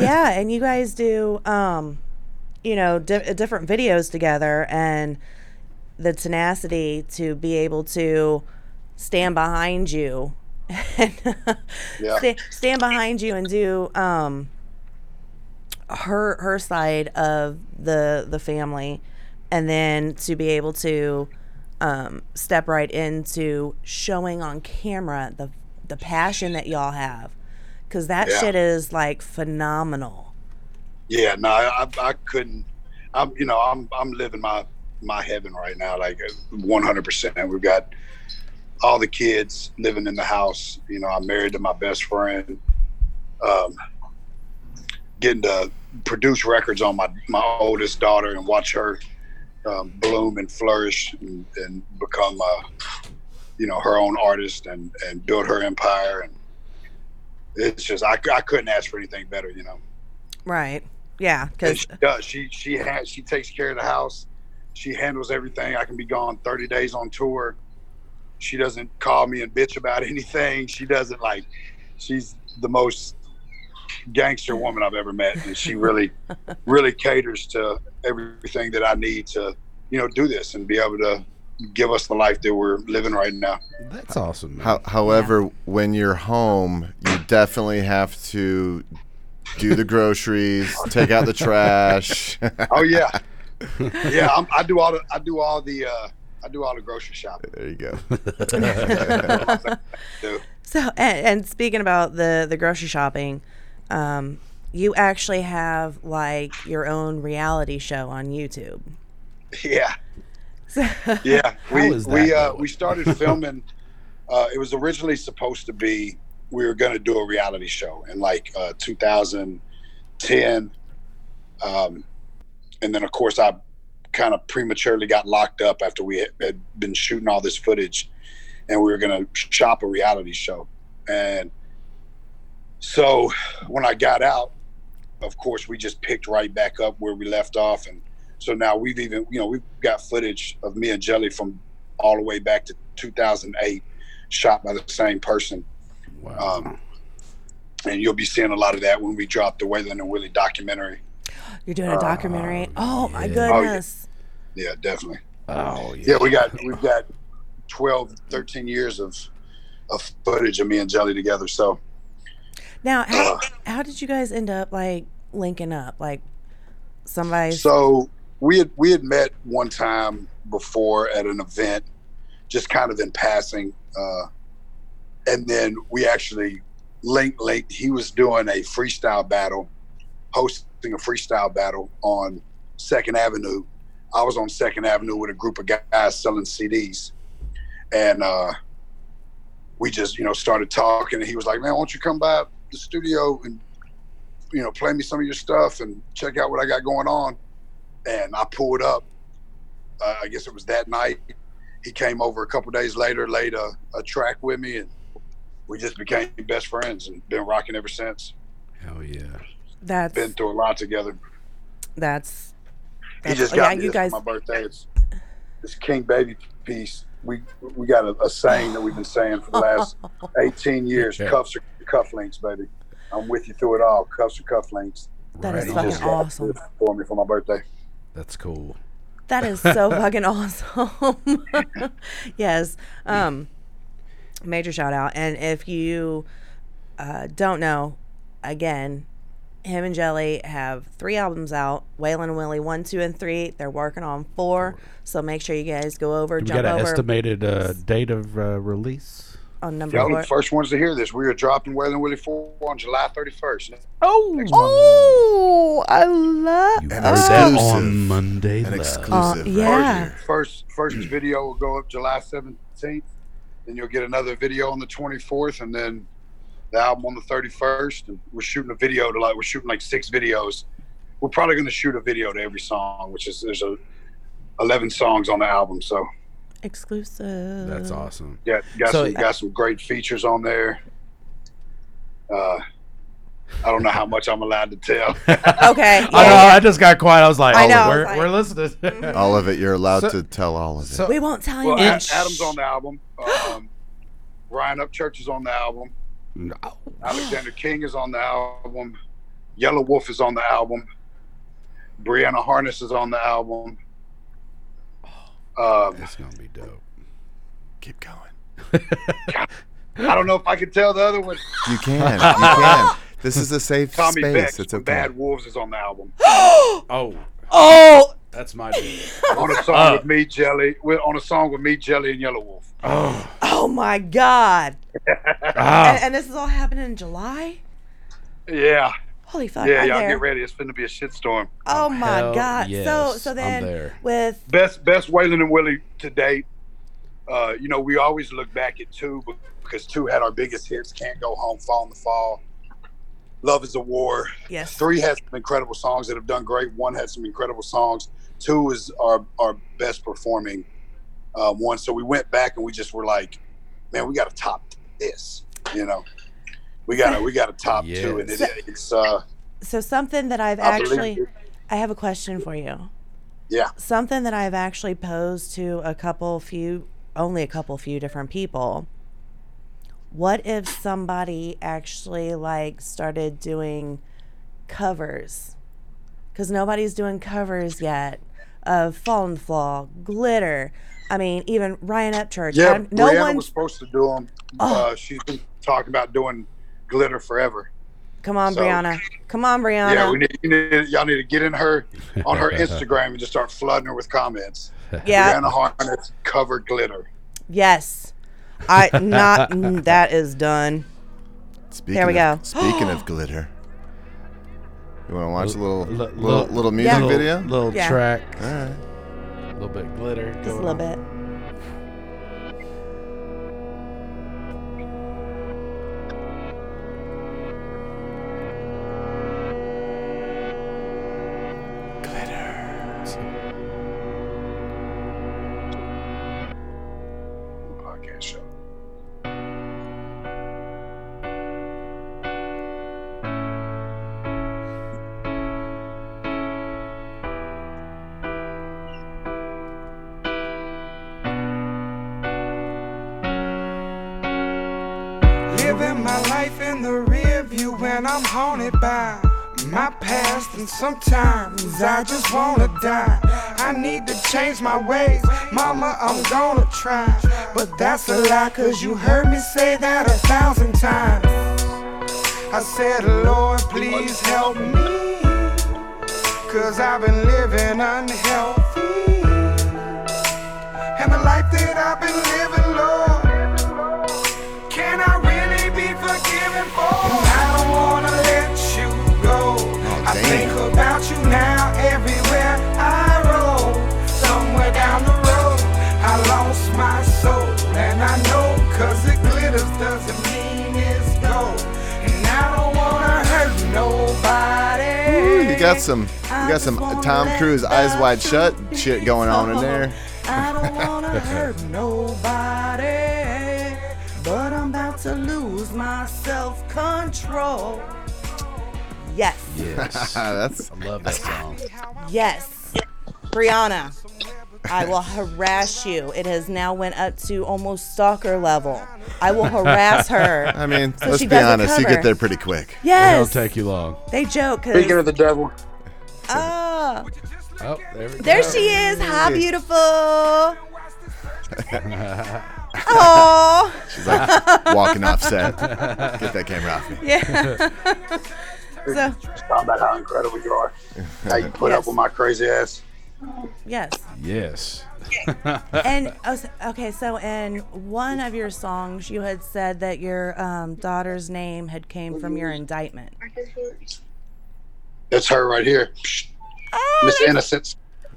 Yeah, and you guys do, different videos together, and the tenacity to be able to stand behind you and stand behind you and do her side of the family, and then to be able to step right into showing on camera the passion that y'all have, because that shit is like phenomenal. Yeah, no, I couldn't. I'm living my heaven right now, like 100%. And we've got all the kids living in the house. I'm married to my best friend. Getting to produce records on my oldest daughter and watch her bloom and flourish and become her own artist and build her empire. And it's just, I couldn't ask for anything better, Right. Yeah. Cause... She does. She takes care of the house. She handles everything. I can be gone 30 days on tour. She doesn't call me and bitch about anything. She doesn't she's the most gangster woman I've ever met, and she really really caters to everything that I need to do this and be able to give us the life that we're living right now. That's awesome, man. However, when you're home, you definitely have to do the groceries, take out the trash. Oh yeah. Yeah, I do all the grocery shopping. There you go. So, and speaking about the grocery shopping, you actually have your own reality show on YouTube. Yeah. Yeah. We started filming, it was originally supposed to be, we were going to do a reality show in 2010. And then of course I kind of prematurely got locked up after we had been shooting all this footage, and we were going to shop a reality show. And so when I got out, of course, we just picked right back up where we left off. And so now we've even, we've got footage of me and Jelly from all the way back to 2008, shot by the same person. Wow. And you'll be seeing a lot of that when we drop the Waylon and Willie documentary. You're doing a documentary. Oh my goodness. Oh, yeah. Yeah, definitely. Oh yeah. Yeah, we've got 12, 13 years of footage of me and Jelly together. So now how did you guys end up like linking up? Like somebody. So we had met one time before at an event, just kind of in passing. And then we actually linked. He was doing a freestyle battle, hosting a freestyle battle on 2nd Avenue. I was on 2nd Avenue with a group of guys selling CDs. And we just, started talking. And he was like, man, why don't you come by the studio and, play me some of your stuff and check out what I got going on. And I pulled up. I guess it was that night. He came over a couple of days later, laid a track with me, and we just became best friends and been rocking ever since. Hell yeah. That's been through a lot together. That's he just got me for my birthday. It's this King Baby piece. We got a saying that we've been saying for the last 18 years. Yeah. Cuffs or cufflinks, baby. I'm with you through it all. Cuffs or cufflinks. That is fucking awesome. For me for my birthday. That's cool. That is so fucking awesome. Yes. Major shout out. And if you don't know, again, him and Jelly have 3 albums out. Waylon and Willie 1, 2, and 3. They're working on 4. So make sure you guys go over. Do we got an estimated date of release? On number y'all 4. The first ones to hear this. We are dropping Waylon and Willie 4 on July 31st. Oh, I love that on Monday. An exclusive. Yeah. First video will go up July 17th. Then you'll get another video on the 24th, and then the album on the 31st. And we're shooting a video we're shooting like 6 videos. We're probably going to shoot a video to every song, which is there's 11 songs on the album. So exclusive. That's awesome. Yeah, got some great features on there. I don't know how much I'm allowed to tell. Okay. Yeah. I just got quiet. I was like, we're listening. All of it. You're allowed to tell all of it. So, we won't tell you much. Adam's on the album. Ryan Upchurch is on the album. No. Alexander King is on the album. Yellow Wolf is on the album. Brianna Harness is on the album. That's going to be dope. Keep going. I don't know if I can tell the other one. You can. This is a safe space. It's okay. Bad Wolves is on the album. Oh, that's my dude. On a song with me, Jelly, and Yellow Wolf. Oh my God! And this is all happening in July. Yeah. Holy fuck! Yeah, y'all get ready. It's gonna be a shitstorm. Oh my God! Yes. So then with best Waylon and Willie to date. We always look back at 2 because 2 had our biggest hits: "Can't Go Home," "Fall in the Fall." Love is a War. Yes. 3 has some incredible songs that have done great. 1 had some incredible songs. 2 is our best performing one. So we went back and we just were like, man, we got to top this. We got to top 2. And so something that I have a question for you. Yeah. Something that I've actually posed to only a couple few different people. What if somebody actually started doing covers? Because nobody's doing covers yet of Fall in the Fall, Glitter. I mean, even Ryan Upchurch. Yeah, Brianna was supposed to do them. She's been talking about doing Glitter forever. Come on, Brianna. Yeah, y'all need to get on her Instagram and just start flooding her with comments. Yeah. Brianna Harness covered Glitter. Yes. That is done. There we go. Speaking of Glitter, you want to watch a little music video? Little track. All right. A little bit of Glitter. Just a little bit. my past, and sometimes I just wanna die. I need to change my ways, mama, I'm gonna try. But that's a lie, cause you heard me say that 1,000 times. I said, Lord, please help me, cause I've been living unhealthy. And the life that I've been living, Lord, can I really be forgiven for? And I don't wanna let you go. Oh, I think about you now everywhere I roll. Somewhere down the road, I lost my soul. And I know, cause it glitters doesn't mean it's gold. And I don't wanna hurt nobody. Ooh, you got some Tom Cruise Eyes Wide Shut shit going on in there. I don't wanna hurt nobody, but I'm about to lose my self-control. Yes. I love that song. Yes. Brianna, I will harass you. It has now went up to almost stalker level. I will harass her. I mean, so let's be honest, you get there pretty quick. Yes. It don't take you long. They joke. Speaking of the devil. Oh, there she is. How beautiful. Oh. She's like walking off set. Get that camera off me. Yeah. So. Talk about how incredible you are. How you put up with my crazy ass. Yes. And okay, so in one of your songs, you had said that your daughter's name had came from your indictment. That's her right here. Oh, Miss Innocence.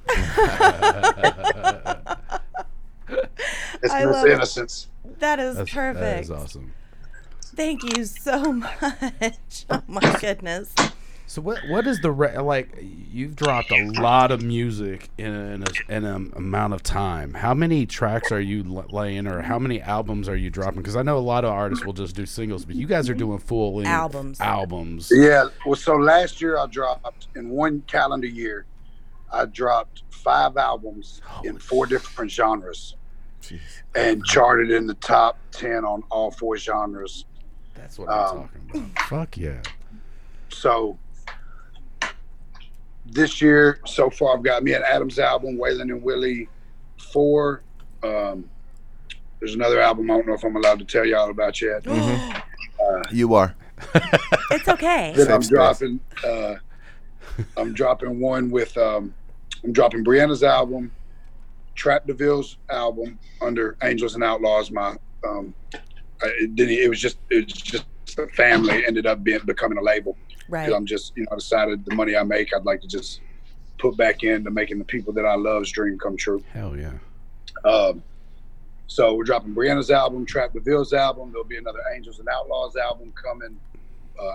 It's Miss Innocence. That's perfect. That is awesome. Thank you so much. Oh my goodness. So what is the like? You've dropped a lot of music in an amount of time. How many tracks are you laying, or how many albums are you dropping? Because I know a lot of artists will just do singles, but you guys are doing full albums. Yeah. Well, so last year I dropped, in one calendar year, I dropped 5 albums in 4 different genres, and charted in the top 10 on all 4 genres. That's what I'm talking about. Fuck yeah. So. This year, so far, I've got me and Adam's album, Waylon and Willie 4. There's another album I don't know if I'm allowed to tell y'all about yet. Mm-hmm. You are. It's okay. Then I'm dropping one with, I'm dropping Brianna's album, Trap DeVille's album under Angels and Outlaws. My, it was just the family ended up becoming a label. Right. I'm just, I decided the money I make, I'd like to just put back into making the people that I love's dream come true. Hell yeah. So we're dropping Brianna's album, Trap DeVille's album. There'll be another Angels and Outlaws album coming.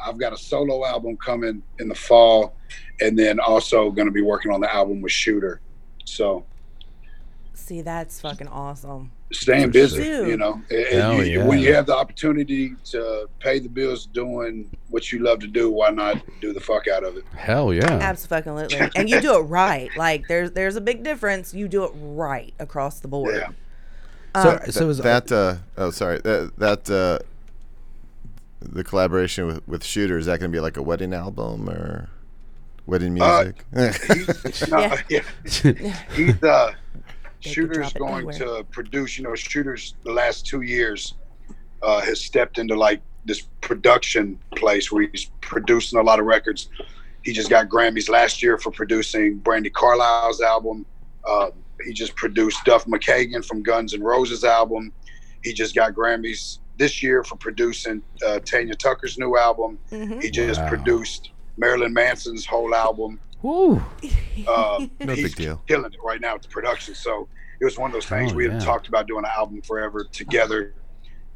I've got a solo album coming in the fall, and then also going to be working on the album with Shooter. So. See, that's fucking awesome. Staying busy, when you have the opportunity to pay the bills doing what you love to do, why not do the fuck out of it? Hell yeah. Absolutely. And you do it right. Like there's a big difference. You do it right across the board. Yeah. The collaboration with Shooter, is that going to be like a wedding album or wedding music? He's Shooter's going to produce, Shooter's the last 2 years has stepped into like this production place where he's producing a lot of records. He just got Grammys last year for producing Brandy Carlile's album. He just produced Duff McKagan from Guns N' Roses' album. He just got Grammys this year for producing Tanya Tucker's new album. Mm-hmm. He just produced Marilyn Manson's whole album. Woo. No big deal. Killing it right now with the production. So it was one of those things we had talked about doing an album forever together,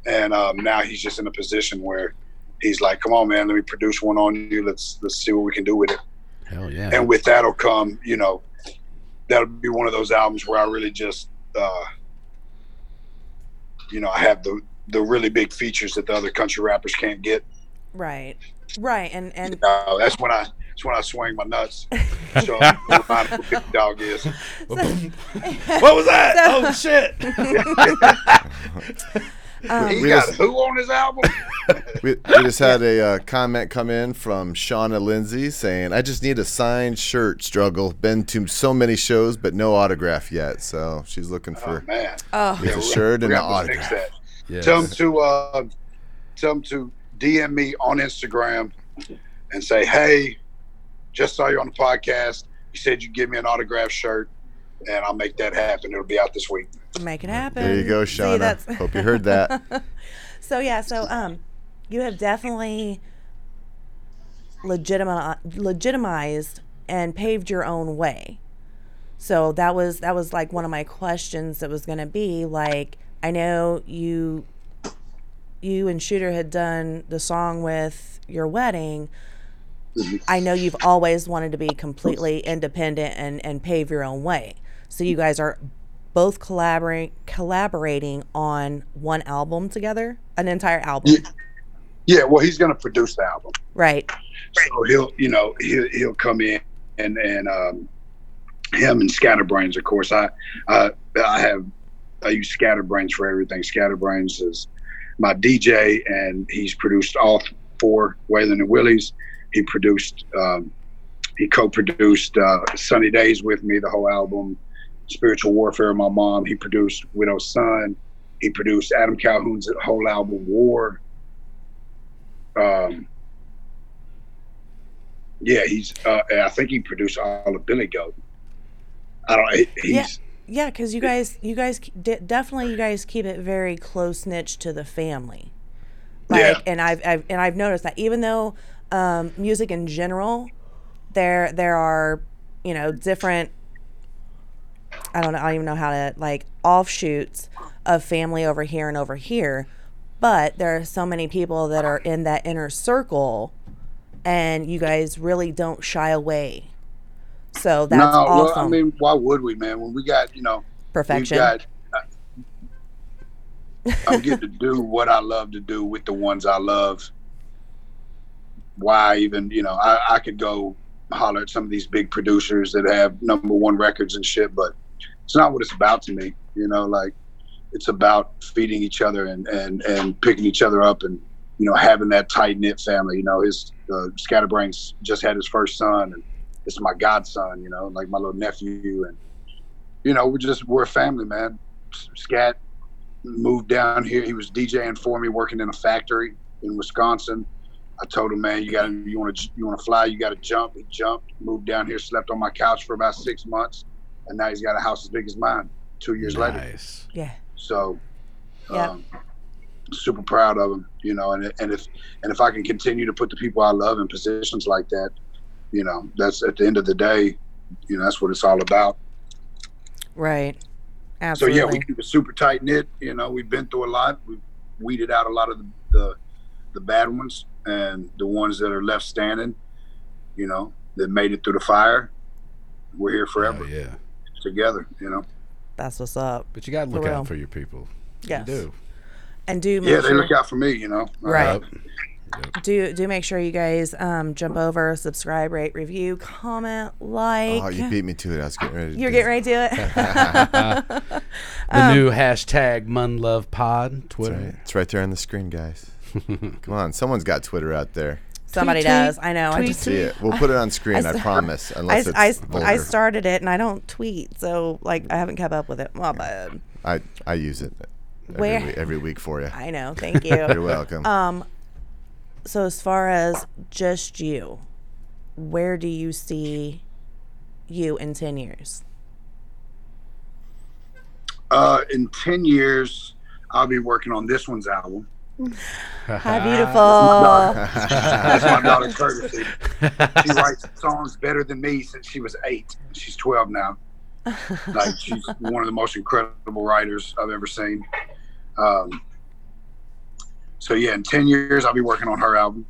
and now he's just in a position where he's like, "Come on, man, let me produce one on you. Let's see what we can do with it." Hell yeah! And with that'll come, that'll be one of those albums where I really just, I have the really big features that the other country rappers can't get. Right, and that's when I swing my nuts. So I don't know who big dog is. What was that? Oh shit! He got who on his album? we just had a comment come in from Shauna Lindsay saying, I just need a signed shirt, Struggle. Been to so many shows, but no autograph yet. So she's looking for a shirt and an autograph. Yes. Tell them to DM me on Instagram and say, hey, just saw you on the podcast. You said you'd give me an autograph shirt, and I'll make that happen. It'll be out this week. Make it happen. There you go, Shauna. Hope you heard that. So you have definitely legitimized and paved your own way. So that was like one of my questions that was going to be like, I know you and Shooter had done the song with your wedding. I know you've always wanted to be completely independent and pave your own way. So you guys are both collaborating on one album together, an entire album. Yeah, well, he's going to produce the album. Right. So he'll come in and him and Scatterbrains, of course. I use Scatterbrains for everything. Scatterbrains is my DJ, and he's produced all four Waylon and Willie's. He produced, he co-produced Sunny Days with me, the whole album, Spiritual Warfare, My Mom. He produced Widow's Son. He produced Adam Calhoun's whole album, War. I think he produced all of Billy Goat. I don't. Yeah, because you guys keep it very close niche to the family. And I've noticed that even though music in general, there are different. I don't even know how to offshoots of family over here and over here, but there are so many people that are in that inner circle, and you guys really don't shy away. So that's awesome. Well, I mean, why would we, man? When we got, perfection. I'm getting to do what I love to do with the ones I love. Why even, I could go holler at some of these big producers that have number one records and shit, but it's not what it's about to me. It's about feeding each other and picking each other up and, having that tight knit family. His Scatterbrains just had his first son, and it's my godson, my little nephew. And, we're a family, man. Scat moved down here. He was DJing for me, working in a factory in Wisconsin. I told him, man, you want to fly, you got to jump. He jumped, moved down here, slept on my couch for about 6 months. And now he's got a house as big as mine 2 years later. Nice. Yeah. So, super proud of him, and if I can continue to put the people I love in positions like that, that's at the end of the day, that's what it's all about. Right. Absolutely. So yeah, we keep it super tight knit. We've been through a lot. We've weeded out a lot of the bad ones and the ones that are left standing, that made it through the fire. We're here forever. Oh, yeah. Together, That's what's up. But you got to look out for your people. Yes. You do. And do make sure they look out for me, Right. Yep. Do make sure you guys jump over, subscribe, rate, review, comment, like. Oh, you beat me to it. I was getting ready to You're getting ready to do it. The new hashtag MunLovePod Twitter. That's right. It's right there on the screen, guys. Come on, someone's got Twitter out there. Somebody does. I know. I just see it. We'll put it on screen. I promise. Unless it's vulgar. I started it, and I don't tweet, so I haven't kept up with it. My bad. I use it every week for you. I know. Thank you. You're welcome. So as far as just you, where do you see you in 10 years? In 10 years, I'll be working on this one's album. How beautiful. That's my daughter Curtis. She writes songs better than me since she was 8. She's 12 now. She's one of the most incredible writers I've ever seen. So yeah, in 10 years I'll be working on her album.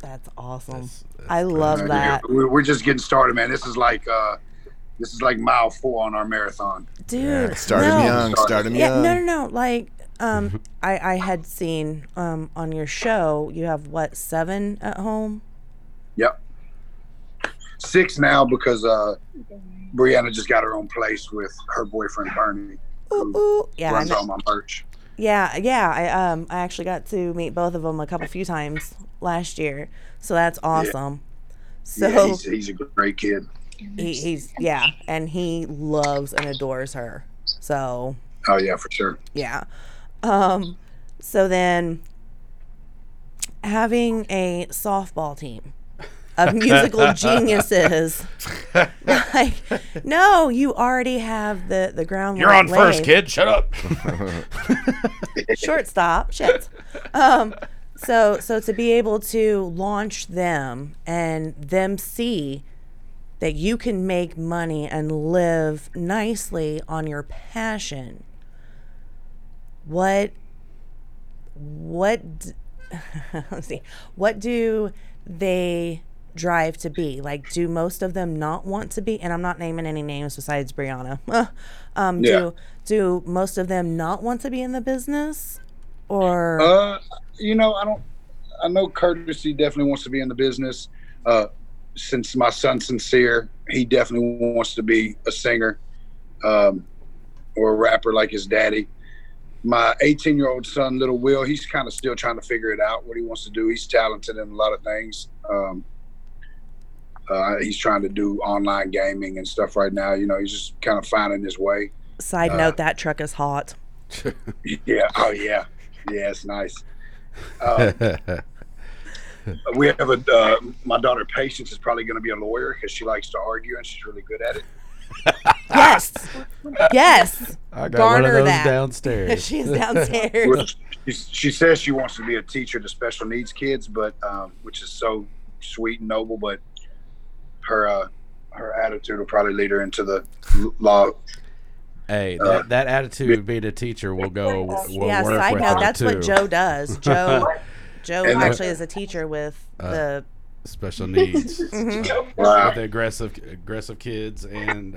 That's awesome. I love that. We're just getting started, man. This is like mile 4 on our marathon. Dude, yeah, starting young. No. I had seen on your show you have 7 at home? Yep. 6 now because Brianna just got her own place with her boyfriend Bernie, who runs all my merch. Yeah. I actually got to meet both of them a few times last year, so that's awesome. Yeah. So yeah, he's a great kid. And he loves and adores her. So. Oh yeah, for sure. Yeah. So then, having a softball team of musical geniuses, like, no, you already have the ground. You're on laid. First, kid. Shut up. Shortstop. Shit. So to be able to launch them and them see that you can make money and live nicely on your passion. What do they drive to be? Like, do most of them not want to be? And I'm not naming any names besides Brianna. Do most of them not want to be in the business? Or I know Courtesy definitely wants to be in the business. Since my son Sincere, he definitely wants to be a singer or a rapper like his daddy. My 18-year-old son, Little Will, he's kind of still trying to figure it out, what he wants to do. He's talented in a lot of things. He's trying to do online gaming and stuff right now. You know, he's just kind of finding his way. Side note, that truck is hot. Yeah. Oh, yeah. Yeah, it's nice. We have my daughter Patience is probably going to be a lawyer because she likes to argue and she's really good at it. Yes. I got Garner one of those downstairs. She's downstairs. Well, she says she wants to be a teacher to special needs kids, but which is so sweet and noble. But her attitude will probably lead her into the law. Hey, that attitude of being a teacher will go. That's what Joe does. Joe actually is a teacher with the special needs, with aggressive kids and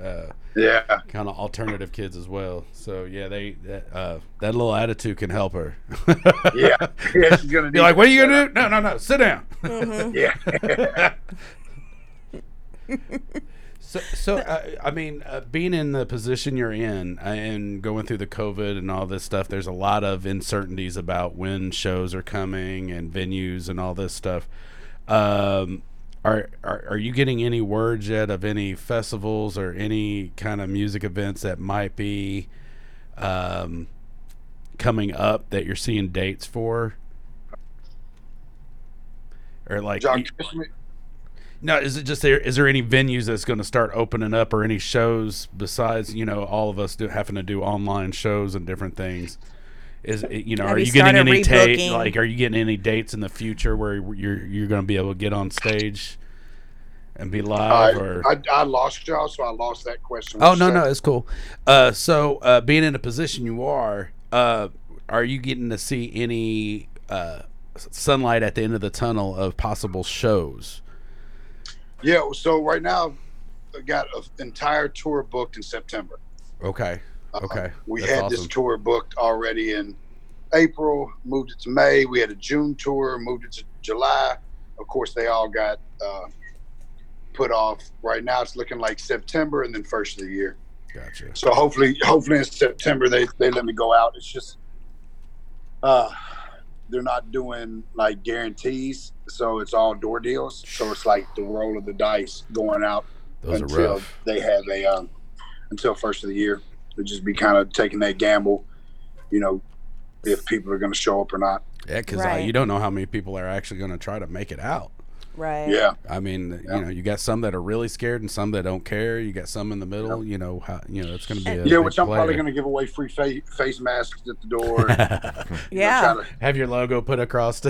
kind of alternative kids as well. So yeah, that little attitude can help her. Yeah, she's gonna. You're like, what are you gonna do? No, sit down. Mm-hmm. Yeah. So, being in the position you're in and going through the COVID and all this stuff, there's a lot of uncertainties about when shows are coming and venues and all this stuff. Are you getting any word yet of any festivals or any kind of music events that might be coming up that you're seeing dates for? Or like... John, no, is it just there? Is there any venues that's going to start opening up, or any shows besides all of us having to do online shows and different things? Are you getting any are you getting any dates in the future where you're going to be able to get on stage and be live? I lost y'all, so I lost that question. Oh no, it's cool. So being in a position you are you getting to see any sunlight at the end of the tunnel of possible shows? Yeah, so right now, I got an entire tour booked in September. Okay. We That's had awesome. This tour booked already in April, moved it to May. We had a June tour, moved it to July. Of course, they all got put off. Right now, it's looking like September and then first of the year. Gotcha. So hopefully in September, they let me go out. It's just they're not doing like guarantees, so it's all door deals. So it's like the roll of the dice going out. Those until they have a until first of the year. It'll just be kind of taking that gamble, if people are going to show up or not. Yeah, because you don't know how many people are actually going to try to make it out. Right. Yeah. I mean, you got some that are really scared and some that don't care. You got some in the middle. Yeah. It's going to be. Which I'm probably going to give away free face masks at the door. Have your logo put across.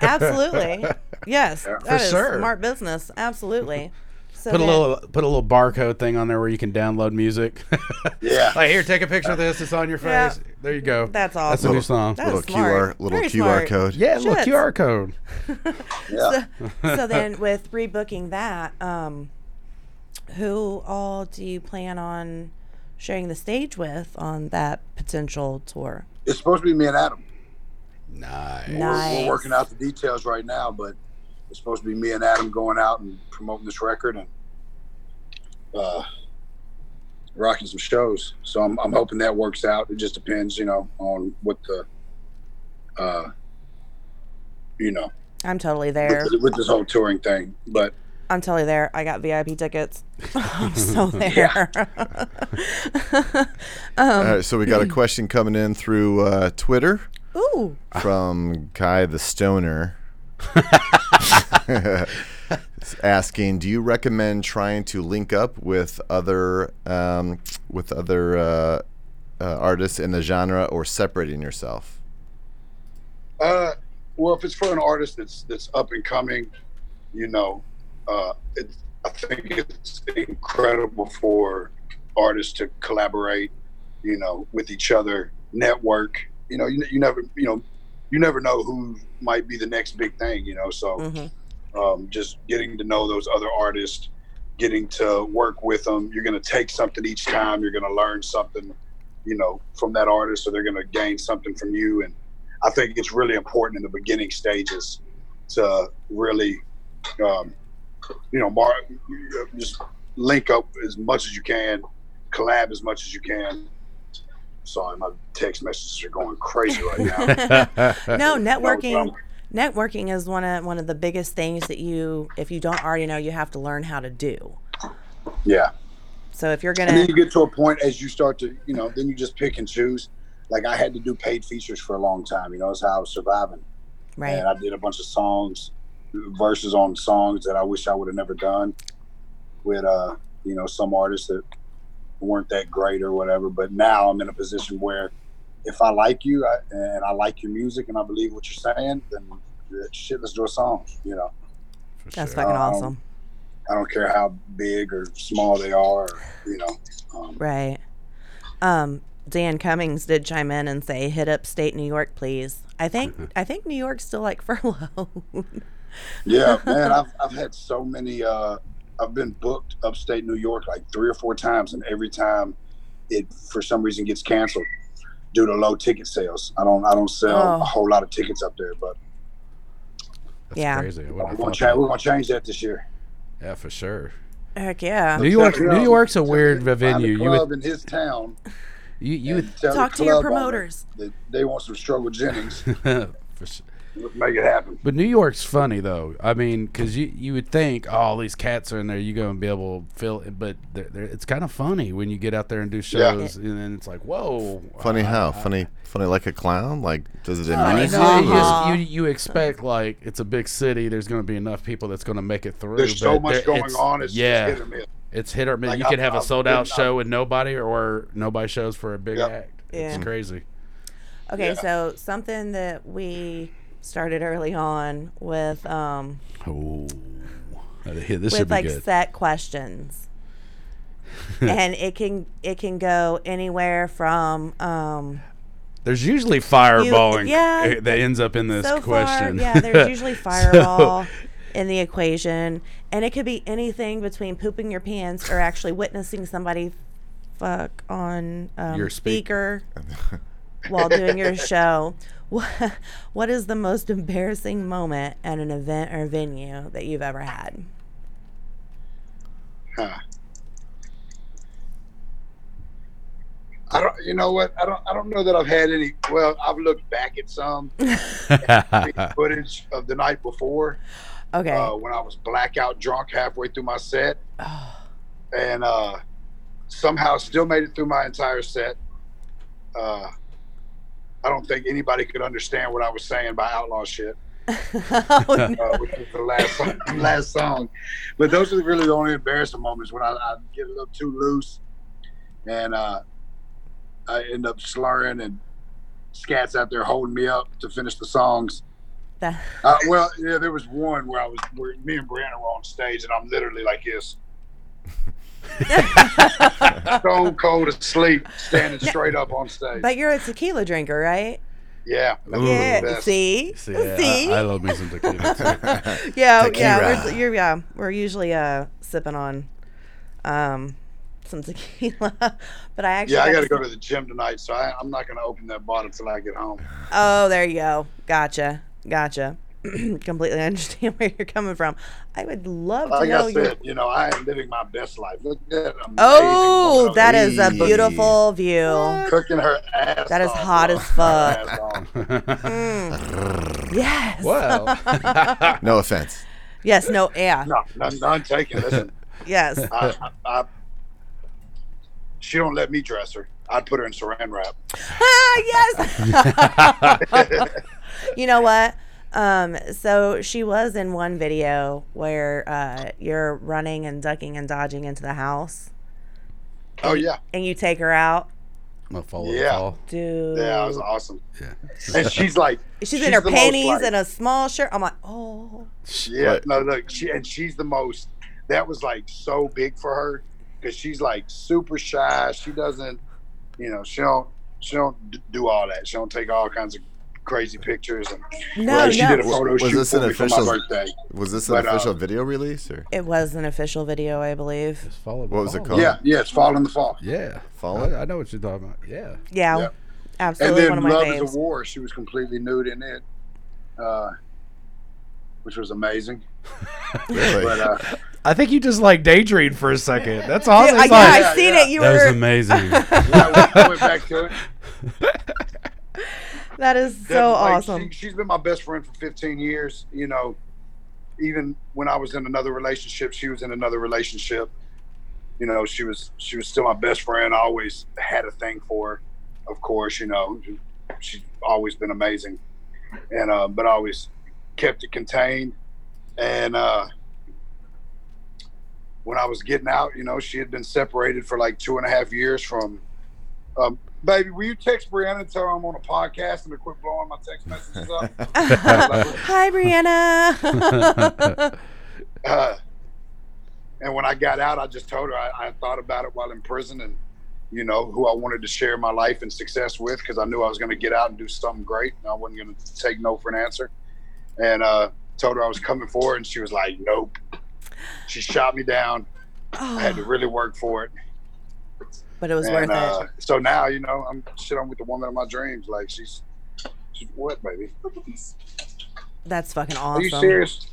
Absolutely. Yes. Yeah. That is smart business. Absolutely. So put a little barcode thing on there where you can download music. Yeah. Like, here, take a picture of this. It's on your face. Yeah. There you go. That's awesome. That's a new song. Little QR code. Yeah, Shits. Little QR code. Yeah. So then with rebooking that, who all do you plan on sharing the stage with on that potential tour? It's supposed to be me and Adam. Nice. We're working out the details right now, but it's supposed to be me and Adam going out and promoting this record, and rocking some shows. So I'm hoping that works out. It just depends, you know, on what the, you know. I'm totally there. With this whole touring thing, but. I'm totally there. I got VIP tickets. I'm so there. All right, so we got a question coming in through Twitter. Ooh. From Kai the Stoner. Asking, do you recommend trying to link up with other artists in the genre, or separating yourself? Well, if it's for an artist that's up and coming, you know, I think it's incredible for artists to collaborate, you know, with each other, network. You know, you never know who might be the next big thing, you know. So just getting to know those other artists, getting to work with them. You're going to take something each time. You're going to learn something, you know, from that artist, so they're going to gain something from you. And I think it's really important in the beginning stages to really, you know, just link up as much as you can, collab as much as you can. Sorry, my text messages are going crazy right now. No, networking is one of the biggest things that you, if you don't already know, you have to learn how to do. Yeah. So if you're gonna, and then you get to a point as you start to, you know, then you just pick and choose. Like I had to do paid features for a long time. You know, that's how I was surviving. Right. And I did a bunch of songs, verses on songs that I wish I would have never done with, you know, some artists that weren't that great or whatever. But now I'm in a position where if I like you and I like your music and I believe what you're saying, then shit, let's do a song, you know. That's fucking awesome. I don't care how big or small they are, or, you know. Right. Dan Cummings did chime in and say, hit up state New York, please. I think New York's still like furloughed. Yeah, man, I've had so many, I've been booked upstate New York like 3 or 4 times, and every time it for some reason gets canceled due to low ticket sales. I don't sell a whole lot of tickets up there, but that's crazy. We're gonna change that this year. Yeah, for sure. Heck yeah. New York's a weird venue. You would in his town. You talk to your promoters. They want some Struggle Jennings. For sure. Make it happen. But New York's funny though. I mean, because you would think, oh, all these cats are in there, you're going to be able to feel it. But it's kind of funny when you get out there and do shows, yeah. And then it's like, whoa. Funny how? Funny like a clown? Like, does it amuse you expect, like, it's a big city, there's going to be enough people that's going to make it through. There's so much going on. It's just hit or miss. It's hit or miss. Like, you could have a sold-out show with nobody, or nobody shows for a big act. Yeah. It's crazy. Okay, so something that we started early on with this with like good. Set questions, and it can go anywhere from there's usually fireballing that ends up in this question. Far, there's usually fireball in the equation, and it could be anything between pooping your pants or actually witnessing somebody fuck on your speaker while doing your show. What is the most embarrassing moment at an event or venue that you've ever had? I don't know that I've had any. Well, I've looked back at some footage of the night before. Okay. When I was blackout drunk halfway through my set, and somehow still made it through my entire set. I don't think anybody could understand what I was saying by Outlaw Shit, which was the last song. But those are really the only embarrassing moments when I get a little too loose, and I end up slurring, and scats out there holding me up to finish the songs. There was one where me and Brianna were on stage, and I'm literally like this. So cold asleep, standing straight up on stage. But you're a tequila drinker, right? Yeah. Yeah. See? I love me some tequila too. Yeah. We're usually sipping on some tequila, but I got to go to the gym tonight, so I'm not going to open that bottle till I get home. Oh, there you go. Gotcha. completely understand where you're coming from. I would love to know. Like I said, you know, I am living my best life. Look at that amazing woman. That is a beautiful view. Cooking her ass That is off, hot bro. As fuck. Yes. Wow. No offense. Yes, no, yeah. No, none taken. Listen. Yes. She don't let me dress her. I'd put her in saran wrap. Ah, yes. You know what? So she was in one video where you're running and ducking and dodging into the house. Oh, yeah. And you take her out. Follow the fall. Dude. Yeah, that was awesome. Yeah. And she's like, she's in her panties and a small shirt. I'm like, oh. Yeah. What? No, look. She's the most. That was like so big for her because she's like super shy. She doesn't, you know, she don't do all that. She don't take all kinds of crazy pictures. And she did a photo shoot for me for my birthday. Was this an official video release? Or? It was an official video, I believe. What was it called? Yeah, it's Fall in the Fall. Yeah. I know what you're talking about. Yeah. Yeah, yeah. Absolutely. And then one of my Love is a War. She was completely nude in it, which was amazing. Really? But, I think you just like daydreamed for a second. That's awesome. Yeah, I seen it. That was amazing. I went back to it. That is so awesome. She's been my best friend for 15 years. You know, even when I was in another relationship, she was in another relationship. You know, she was still my best friend. I always had a thing for her, of course. You know, she's always been amazing, and but I always kept it contained. And when I was getting out, you know, she had been separated for like 2.5 years from. Baby, will you text Brianna and tell her I'm on a podcast and to quit blowing my text messages up? Hi, Brianna. And when I got out, I just told her I thought about it while in prison and, you know, who I wanted to share my life and success with because I knew I was going to get out and do something great and I wasn't going to take no for an answer. And told her I was coming for her and she was like, nope. She shot me down. Oh. I had to really work for it. But it was worth it. So now, you know, I'm with the woman of my dreams. Like she's what, baby? That's fucking awesome. Are you serious?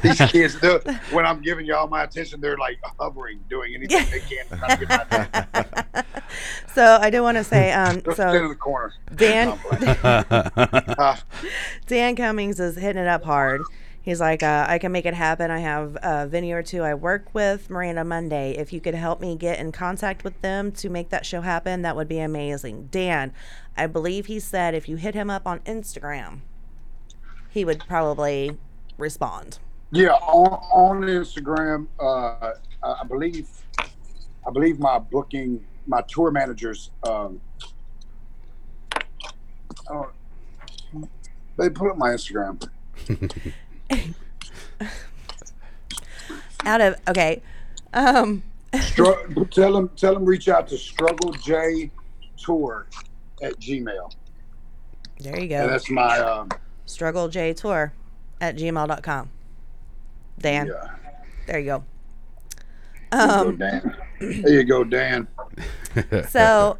These kids do it. When I'm giving y'all my attention, they're like hovering, doing anything they can to try to get my attention. So I do want to say, sit in the corner. Dan Cummings is hitting it up hard. He's like, I can make it happen. I have a venue or two I work with, Miranda Monday. If you could help me get in contact with them to make that show happen, that would be amazing. Dan, I believe he said if you hit him up on Instagram, he would probably respond. Yeah, on Instagram, I believe my tour managers, they put up my Instagram. Tell them reach out to strugglejtour@gmail.com. There you go. And that's my strugglejtour@gmail.com. Dan. Yeah. There you go. There you go, Dan. So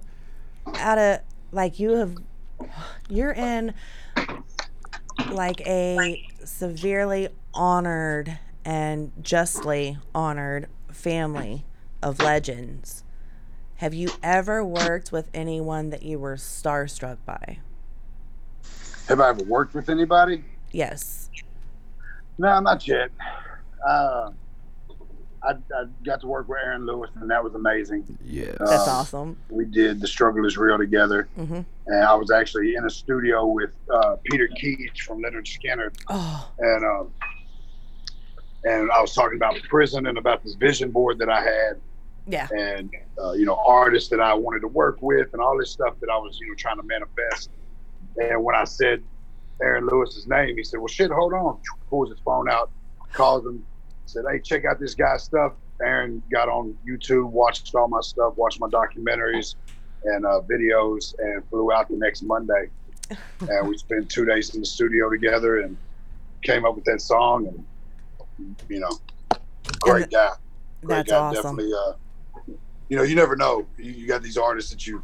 you're in like a severely honored and justly honored family of legends. Have you ever worked with anyone that you were starstruck by? Have I ever worked with anybody? Yes. No, not yet. I got to work with Aaron Lewis, and that was amazing. Yeah, that's awesome. We did The Struggle Is Real together, and I was actually in a studio with Peter Keats from Leonard Skinner, and I was talking about prison and about this vision board that I had, and you know, artists that I wanted to work with and all this stuff that I was, you know, trying to manifest. And when I said Aaron Lewis's name, he said, "Well, shit, hold on." Pulls his phone out, calls him. Said, hey, check out this guy's stuff. Aaron got on YouTube, watched all my stuff, watched my documentaries and videos, and flew out the next Monday. And we spent 2 days in the studio together and came up with that song. And, you know, great guy. Great guy. Awesome. Definitely, you know, you never know. You got these artists that you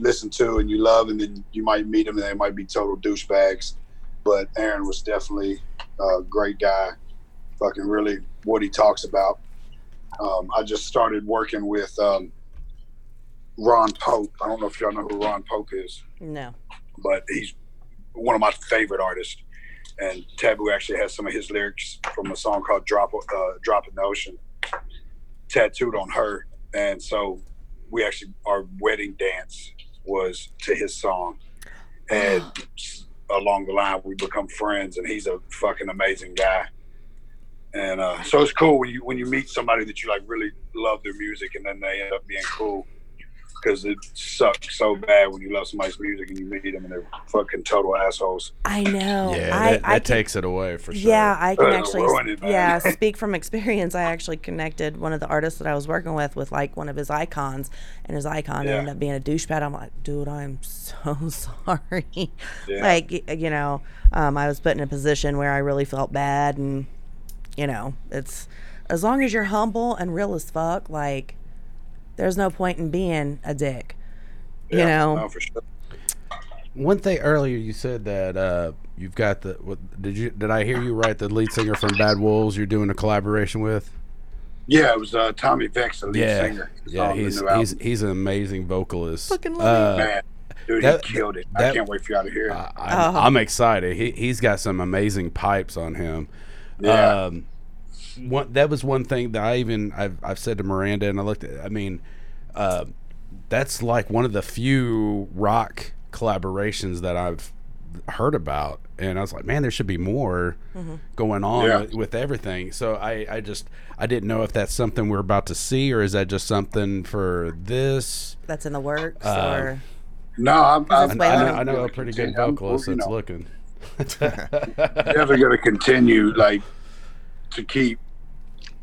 listen to and you love, and then you might meet them and they might be total douchebags. But Aaron was definitely a great guy. Fucking really what he talks about. I just started working with Ron Pope. I don't know if y'all know who Ron Pope is. No. But he's one of my favorite artists. And Taboo actually has some of his lyrics from a song called Drop in the Ocean tattooed on her. And so we actually, our wedding dance was to his song. And along the line, we become friends, and he's a fucking amazing guy. And so it's cool when you meet somebody that you like really love their music, and then they end up being cool, because it sucks so bad when you love somebody's music and you meet them and they're fucking total assholes. I know. Yeah, takes it away for sure. Yeah, I can actually speak from experience. I actually connected one of the artists that I was working with like one of his icons, and his icon ended up being a douchebag. I'm like, dude, I'm so sorry. Yeah. Like, you know, I was put in a position where I really felt bad, and you know, it's as long as you're humble and real as fuck, like there's no point in being a dick, you know. No, for sure. One thing earlier you said that you've got did I hear you right? The lead singer from Bad Wolves you're doing a collaboration with? Yeah, it was Tommy Vex, the lead singer. Yeah, he's an amazing vocalist. Fucking love it, man. Dude, he killed it. I can't wait for y'all to hear it. I'm excited. He's got some amazing pipes on him. Yeah. That was one thing that I've said to Miranda, and I looked at. I mean, that's like one of the few rock collaborations that I've heard about, and I was like, man, there should be more going on with everything. So I didn't know if that's something we're about to see, or is that just something for this that's in the works? Or no, I know a pretty good vocalist that's looking. Definitely going to continue, like, to keep,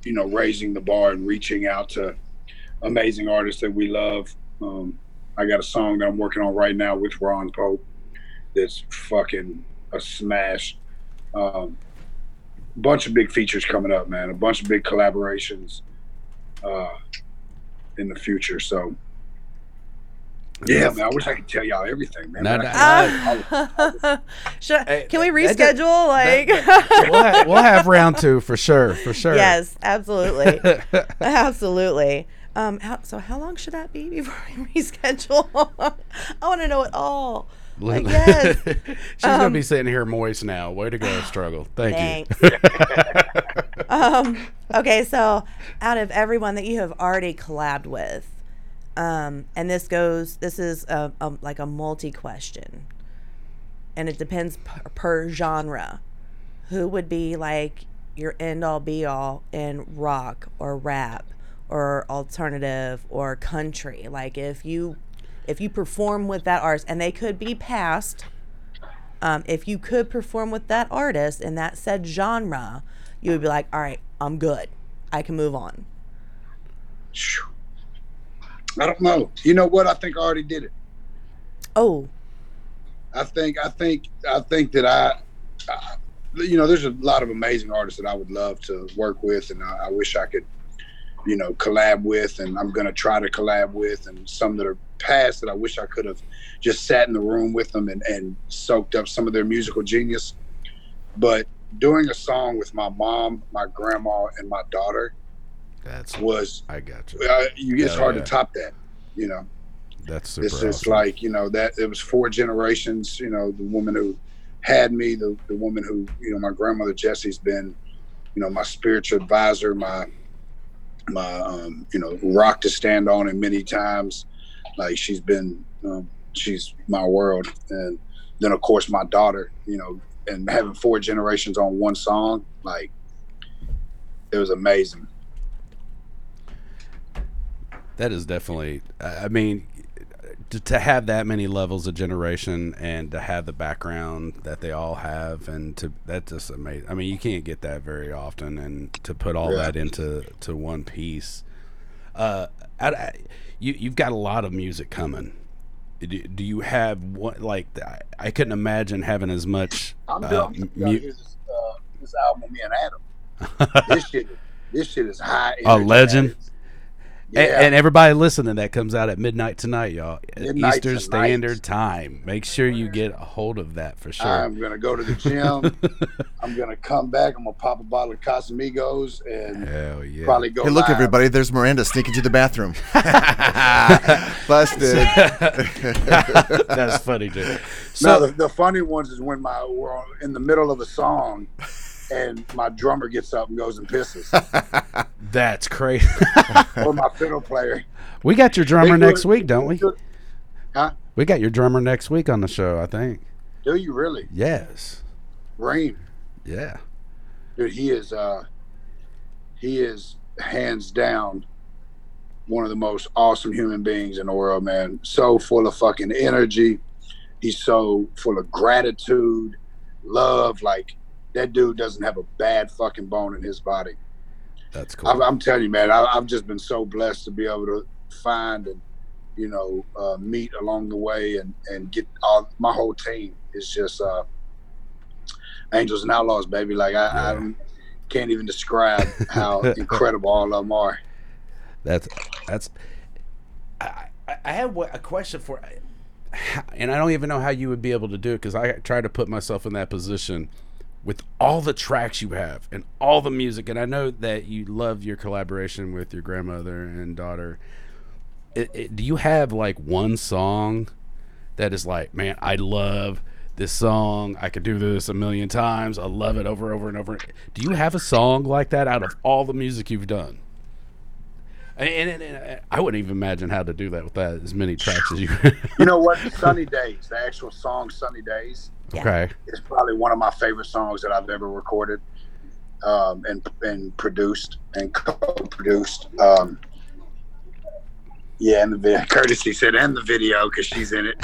you know, raising the bar and reaching out to amazing artists that we love. I got a song that I'm working on right now with Ron Pope that's fucking a smash. Bunch of big features coming up, man. A bunch of big collaborations in the future. So yeah, man, I wish I could tell y'all everything, man. Can we reschedule? We'll have round two for sure. Yes, absolutely. Absolutely. How long should that be before we reschedule? I want to know it all. Like, yes. She's going to be sitting here moist now. Way to go, Struggle. Thanks. Okay, so out of everyone that you have already collabed with, and this is like a multi-question, and it depends per genre. Who would be like your end-all be-all in rock or rap or alternative or country? Like if you perform with that artist, and they could be past, if you could perform with that artist in that said genre, you would be like, all right, I'm good. I can move on. I don't know. You know what? I think I already did it. Oh. I think that I you know, there's a lot of amazing artists that I would love to work with, and I wish I could, you know, collab with, and I'm going to try to collab with, and some that are past that I wish I could have just sat in the room with them and soaked up some of their musical genius. But doing a song with my mom, my grandma, and my daughter, I got you. It's hard to top that, you know. That's super. It's just awesome. Like, you know, that it was four generations. You know, the woman who had me, the woman who, you know, my grandmother Jessie's been, you know, my spiritual advisor, my you know, rock to stand on, and many times, like, she's been, she's my world, and then of course my daughter, you know, and having four generations on one song, like, it was amazing. That is definitely, I mean, to have that many levels of generation and to have the background that they all have, and that's just amazing. I mean, you can't get that very often, and to put all that into one piece. You've got a lot of music coming. Do you have what, like, I couldn't imagine having as much. I'm done. This album with me and Adam. This shit is high energy. Legend. Yeah. And everybody listening, that comes out at midnight tonight, y'all. Eastern Standard Time. Make sure you get a hold of that for sure. I'm going to go to the gym. I'm going to come back. I'm going to pop a bottle of Casamigos and probably go. Hey, look, everybody. There's Miranda sneaking to the bathroom. Busted. That's funny, dude. So, no, the funny ones is when we're in the middle of a song. And my drummer gets up and goes and pisses. That's crazy. Or my fiddle player. We got your drummer next week, don't we? Huh? We got your drummer next week on the show, I think. Do you really? Yes. Rain. Yeah. Dude, he is hands down one of the most awesome human beings in the world, man. So full of fucking energy. He's so full of gratitude, love, like. That dude doesn't have a bad fucking bone in his body. That's cool. I'm telling you, man, I've just been so blessed to be able to find and, meet along the way and get all my whole team. It's just Angels and Outlaws, baby. Like, I can't even describe how incredible all of them are. That's. I have a question for, and I don't even know how you would be able to do it because I try to put myself in that position. With all the tracks you have and all the music, and I know that you love your collaboration with your grandmother and daughter, do you have like one song that is like, man, I love this song, I could do this a million times, I love it over and over? Do you have a song like that out of all the music you've done? And I wouldn't even imagine how to do that with that as many tracks as you. You know what? Sunny Days, the actual song Sunny Days. Okay. It's probably one of my favorite songs that I've ever recorded and produced and co-produced. And the video. Courtesy said, and the video, because she's in it.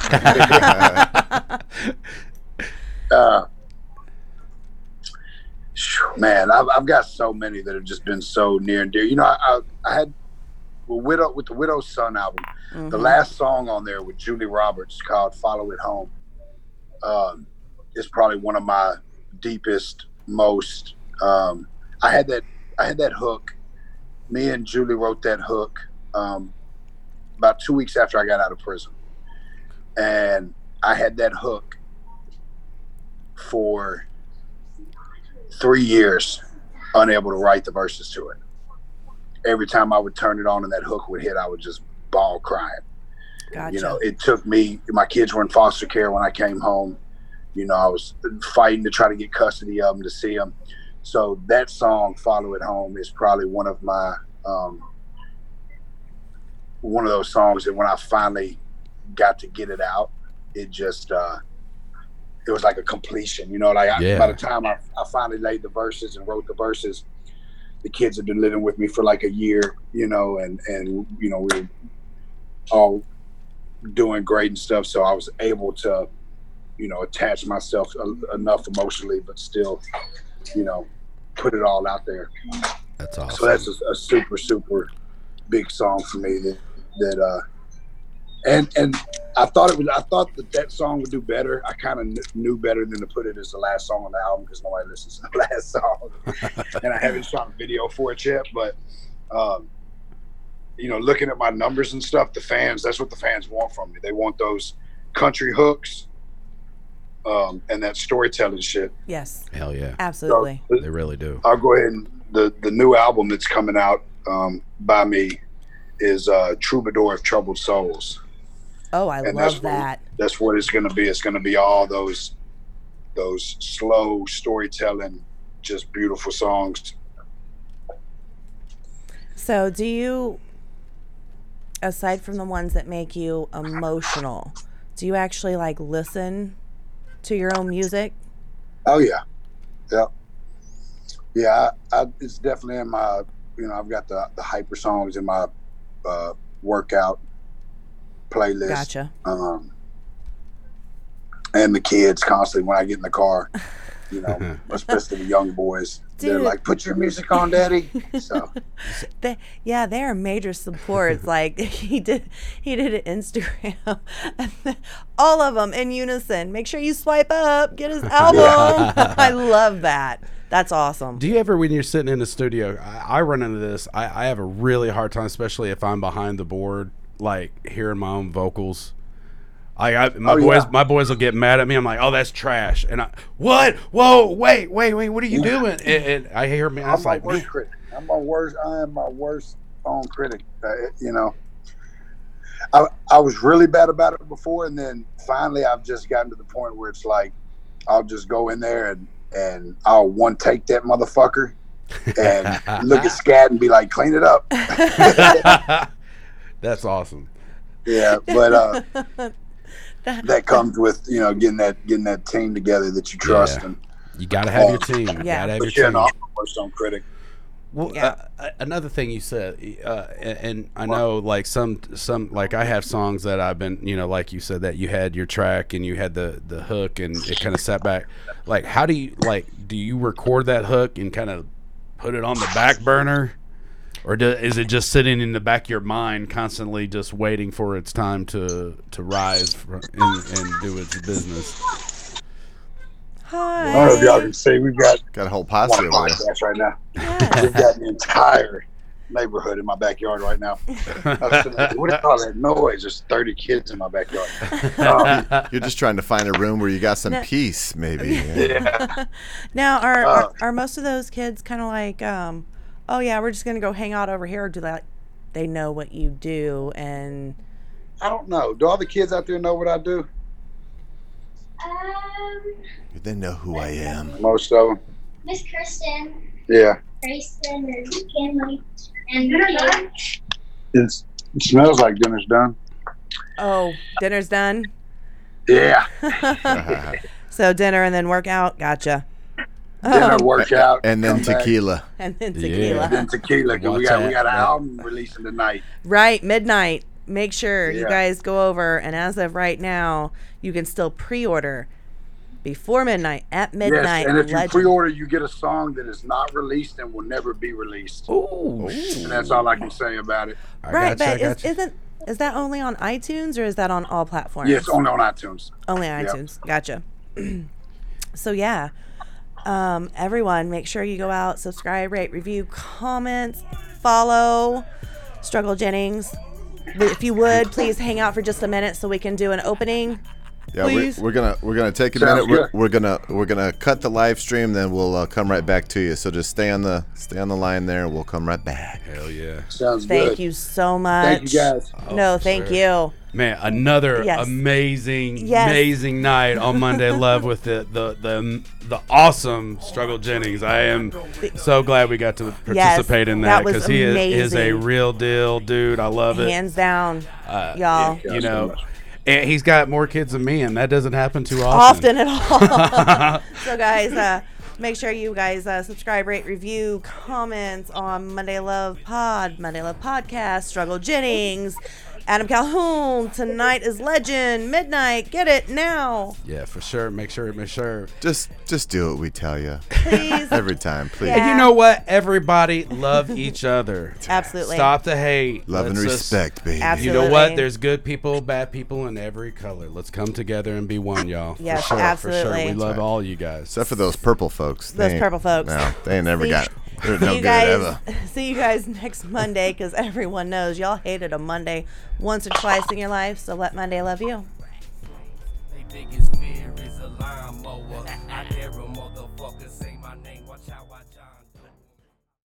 Man, I've got so many that have just been so near and dear. I had... with the Widow's Son album, mm-hmm. The last song on there with Julie Roberts called Follow It Home is probably one of my deepest, most I had that hook. Me and Julie wrote that hook about 2 weeks after I got out of prison, and I had that hook for 3 years, unable to write the verses to it. Every time I would turn it on and that hook would hit, I would just bawl crying. Gotcha. It took me, my kids were in foster care when I came home. I was fighting to try to get custody of them to see them. So that song, Follow It Home, is probably one of my, one of those songs that when I finally got to get it out, it just, it was like a completion, By the time I finally laid the verses and wrote the verses, the kids have been living with me for like a year, and we were all doing great and stuff. So I was able to, attach myself enough emotionally, but still, put it all out there. That's awesome. So that's a super, super big song for me that I thought that song would do better. I kind of knew better than to put it as the last song on the album because nobody listens to the last song, and I haven't shot a video for it yet. But looking at my numbers and stuff, the fans—that's what the fans want from me. They want those country hooks and that storytelling shit. Yes. Hell yeah. Absolutely. So, they really do. I'll go ahead and the new album that's coming out by me is Troubadour of Troubled Souls. Oh, I love that. That's what it's going to be. It's going to be all those slow storytelling, just beautiful songs. So do you, aside from the ones that make you emotional, do you actually like listen to your own music? Oh, yeah. Yeah. Yeah, it's definitely in my, I've got the hyper songs in my workout playlist. Gotcha. And the kids constantly when I get in the car, especially the young boys. Dude. They're like, put your music on, Daddy. So they are major supports. Like he did an Instagram. All of them in unison. Make sure you swipe up, get his album. I love that. That's awesome. Do you ever, when you're sitting in the studio, I run into this. I have a really hard time, especially if I'm behind the board, like hearing my own vocals. My boys will get mad at me. I'm like, oh, that's trash. And what? Whoa, wait, what are you doing? And I hear me. I'm my worst critic. I am my worst own critic. You know, I was really bad about it before, and then finally, I've just gotten to the point where it's like, I'll just go in there and I'll one take that motherfucker and look at Scat and be like, clean it up. That's awesome. Yeah, but that comes with, you know, getting that team together that you trust, and you gotta have your team. Yeah, you're an awesome critic. Well, another thing you said, and I know, like some, like I have songs that I've been, you know, like you said that you had your track and you had the hook and it kind of sat back. Like, how do you record that hook and kind of put it on the back burner, or is it just sitting in the back of your mind constantly just waiting for its time to rise and do its business? Hi. I don't know if y'all can see, we've got a whole posse of podcasts right now. Yeah. We've got the entire neighborhood in my backyard right now. What do you call that noise? There's 30 kids in my backyard. You're just trying to find a room where you got some peace, maybe. Yeah. Now, are most of those kids kind of like, oh yeah, we're just gonna go hang out over here, or do that? They know what you do, and I don't know. Do all the kids out there know what I do? They know who I am. Most of them. Miss Kristen. Yeah. Kristen and Kenley and Dinner. It smells like dinner's done. Oh, dinner's done? Yeah. So dinner and then workout. Gotcha. Dinner, workout, and then tequila. Back. And then tequila. Yeah. And then tequila. Cause we got an album releasing tonight. Right, midnight. Make sure you guys go over, and as of right now, you can still pre-order before midnight, at midnight. Yes, and if you pre-order, you get a song that is not released and will never be released. Ooh. And that's all I can say about it. Right, but is that only on iTunes, or is that on all platforms? Yes, only on iTunes. Only on iTunes. Gotcha. So yeah. Everyone, make sure you go out, subscribe, rate, review, comments, follow Struggle Jennings. If you would, please hang out for just a minute so we can do an opening. Yeah, please. We're gonna take a minute. We're gonna cut the live stream, then we'll come right back to you. So just stay on the line there, and we'll come right back. Hell yeah! Sounds good. Thank you so much. Thank you guys. Thank you. Man, another amazing night on Monday Love with the awesome Struggle Jennings. I am so glad we got to participate in that, because he is a real deal dude. I love it. Hands down, y'all. You know, and he's got more kids than me, and that doesn't happen too often. Often at all. So, guys, make sure you guys subscribe, rate, review, comments on Monday Love Pod, Monday Love Podcast, Struggle Jennings, Adam Calhoun. Tonight is Legend. Midnight. Get it now. Yeah, for sure. Make sure. Just do what we tell you. Please. Every time, please. Yeah. And you know what? Everybody love each other. Absolutely. Stop the hate. Love and respect, baby. Absolutely. You know what? There's good people, bad people in every color. Let's come together and be one, y'all. Yes, for sure, absolutely. For sure. We love all you guys. Except for those purple folks. Those purple folks. No, they ain't never got it. See you guys next Monday, because everyone knows y'all hated a Monday once or twice in your life, so let Monday love you.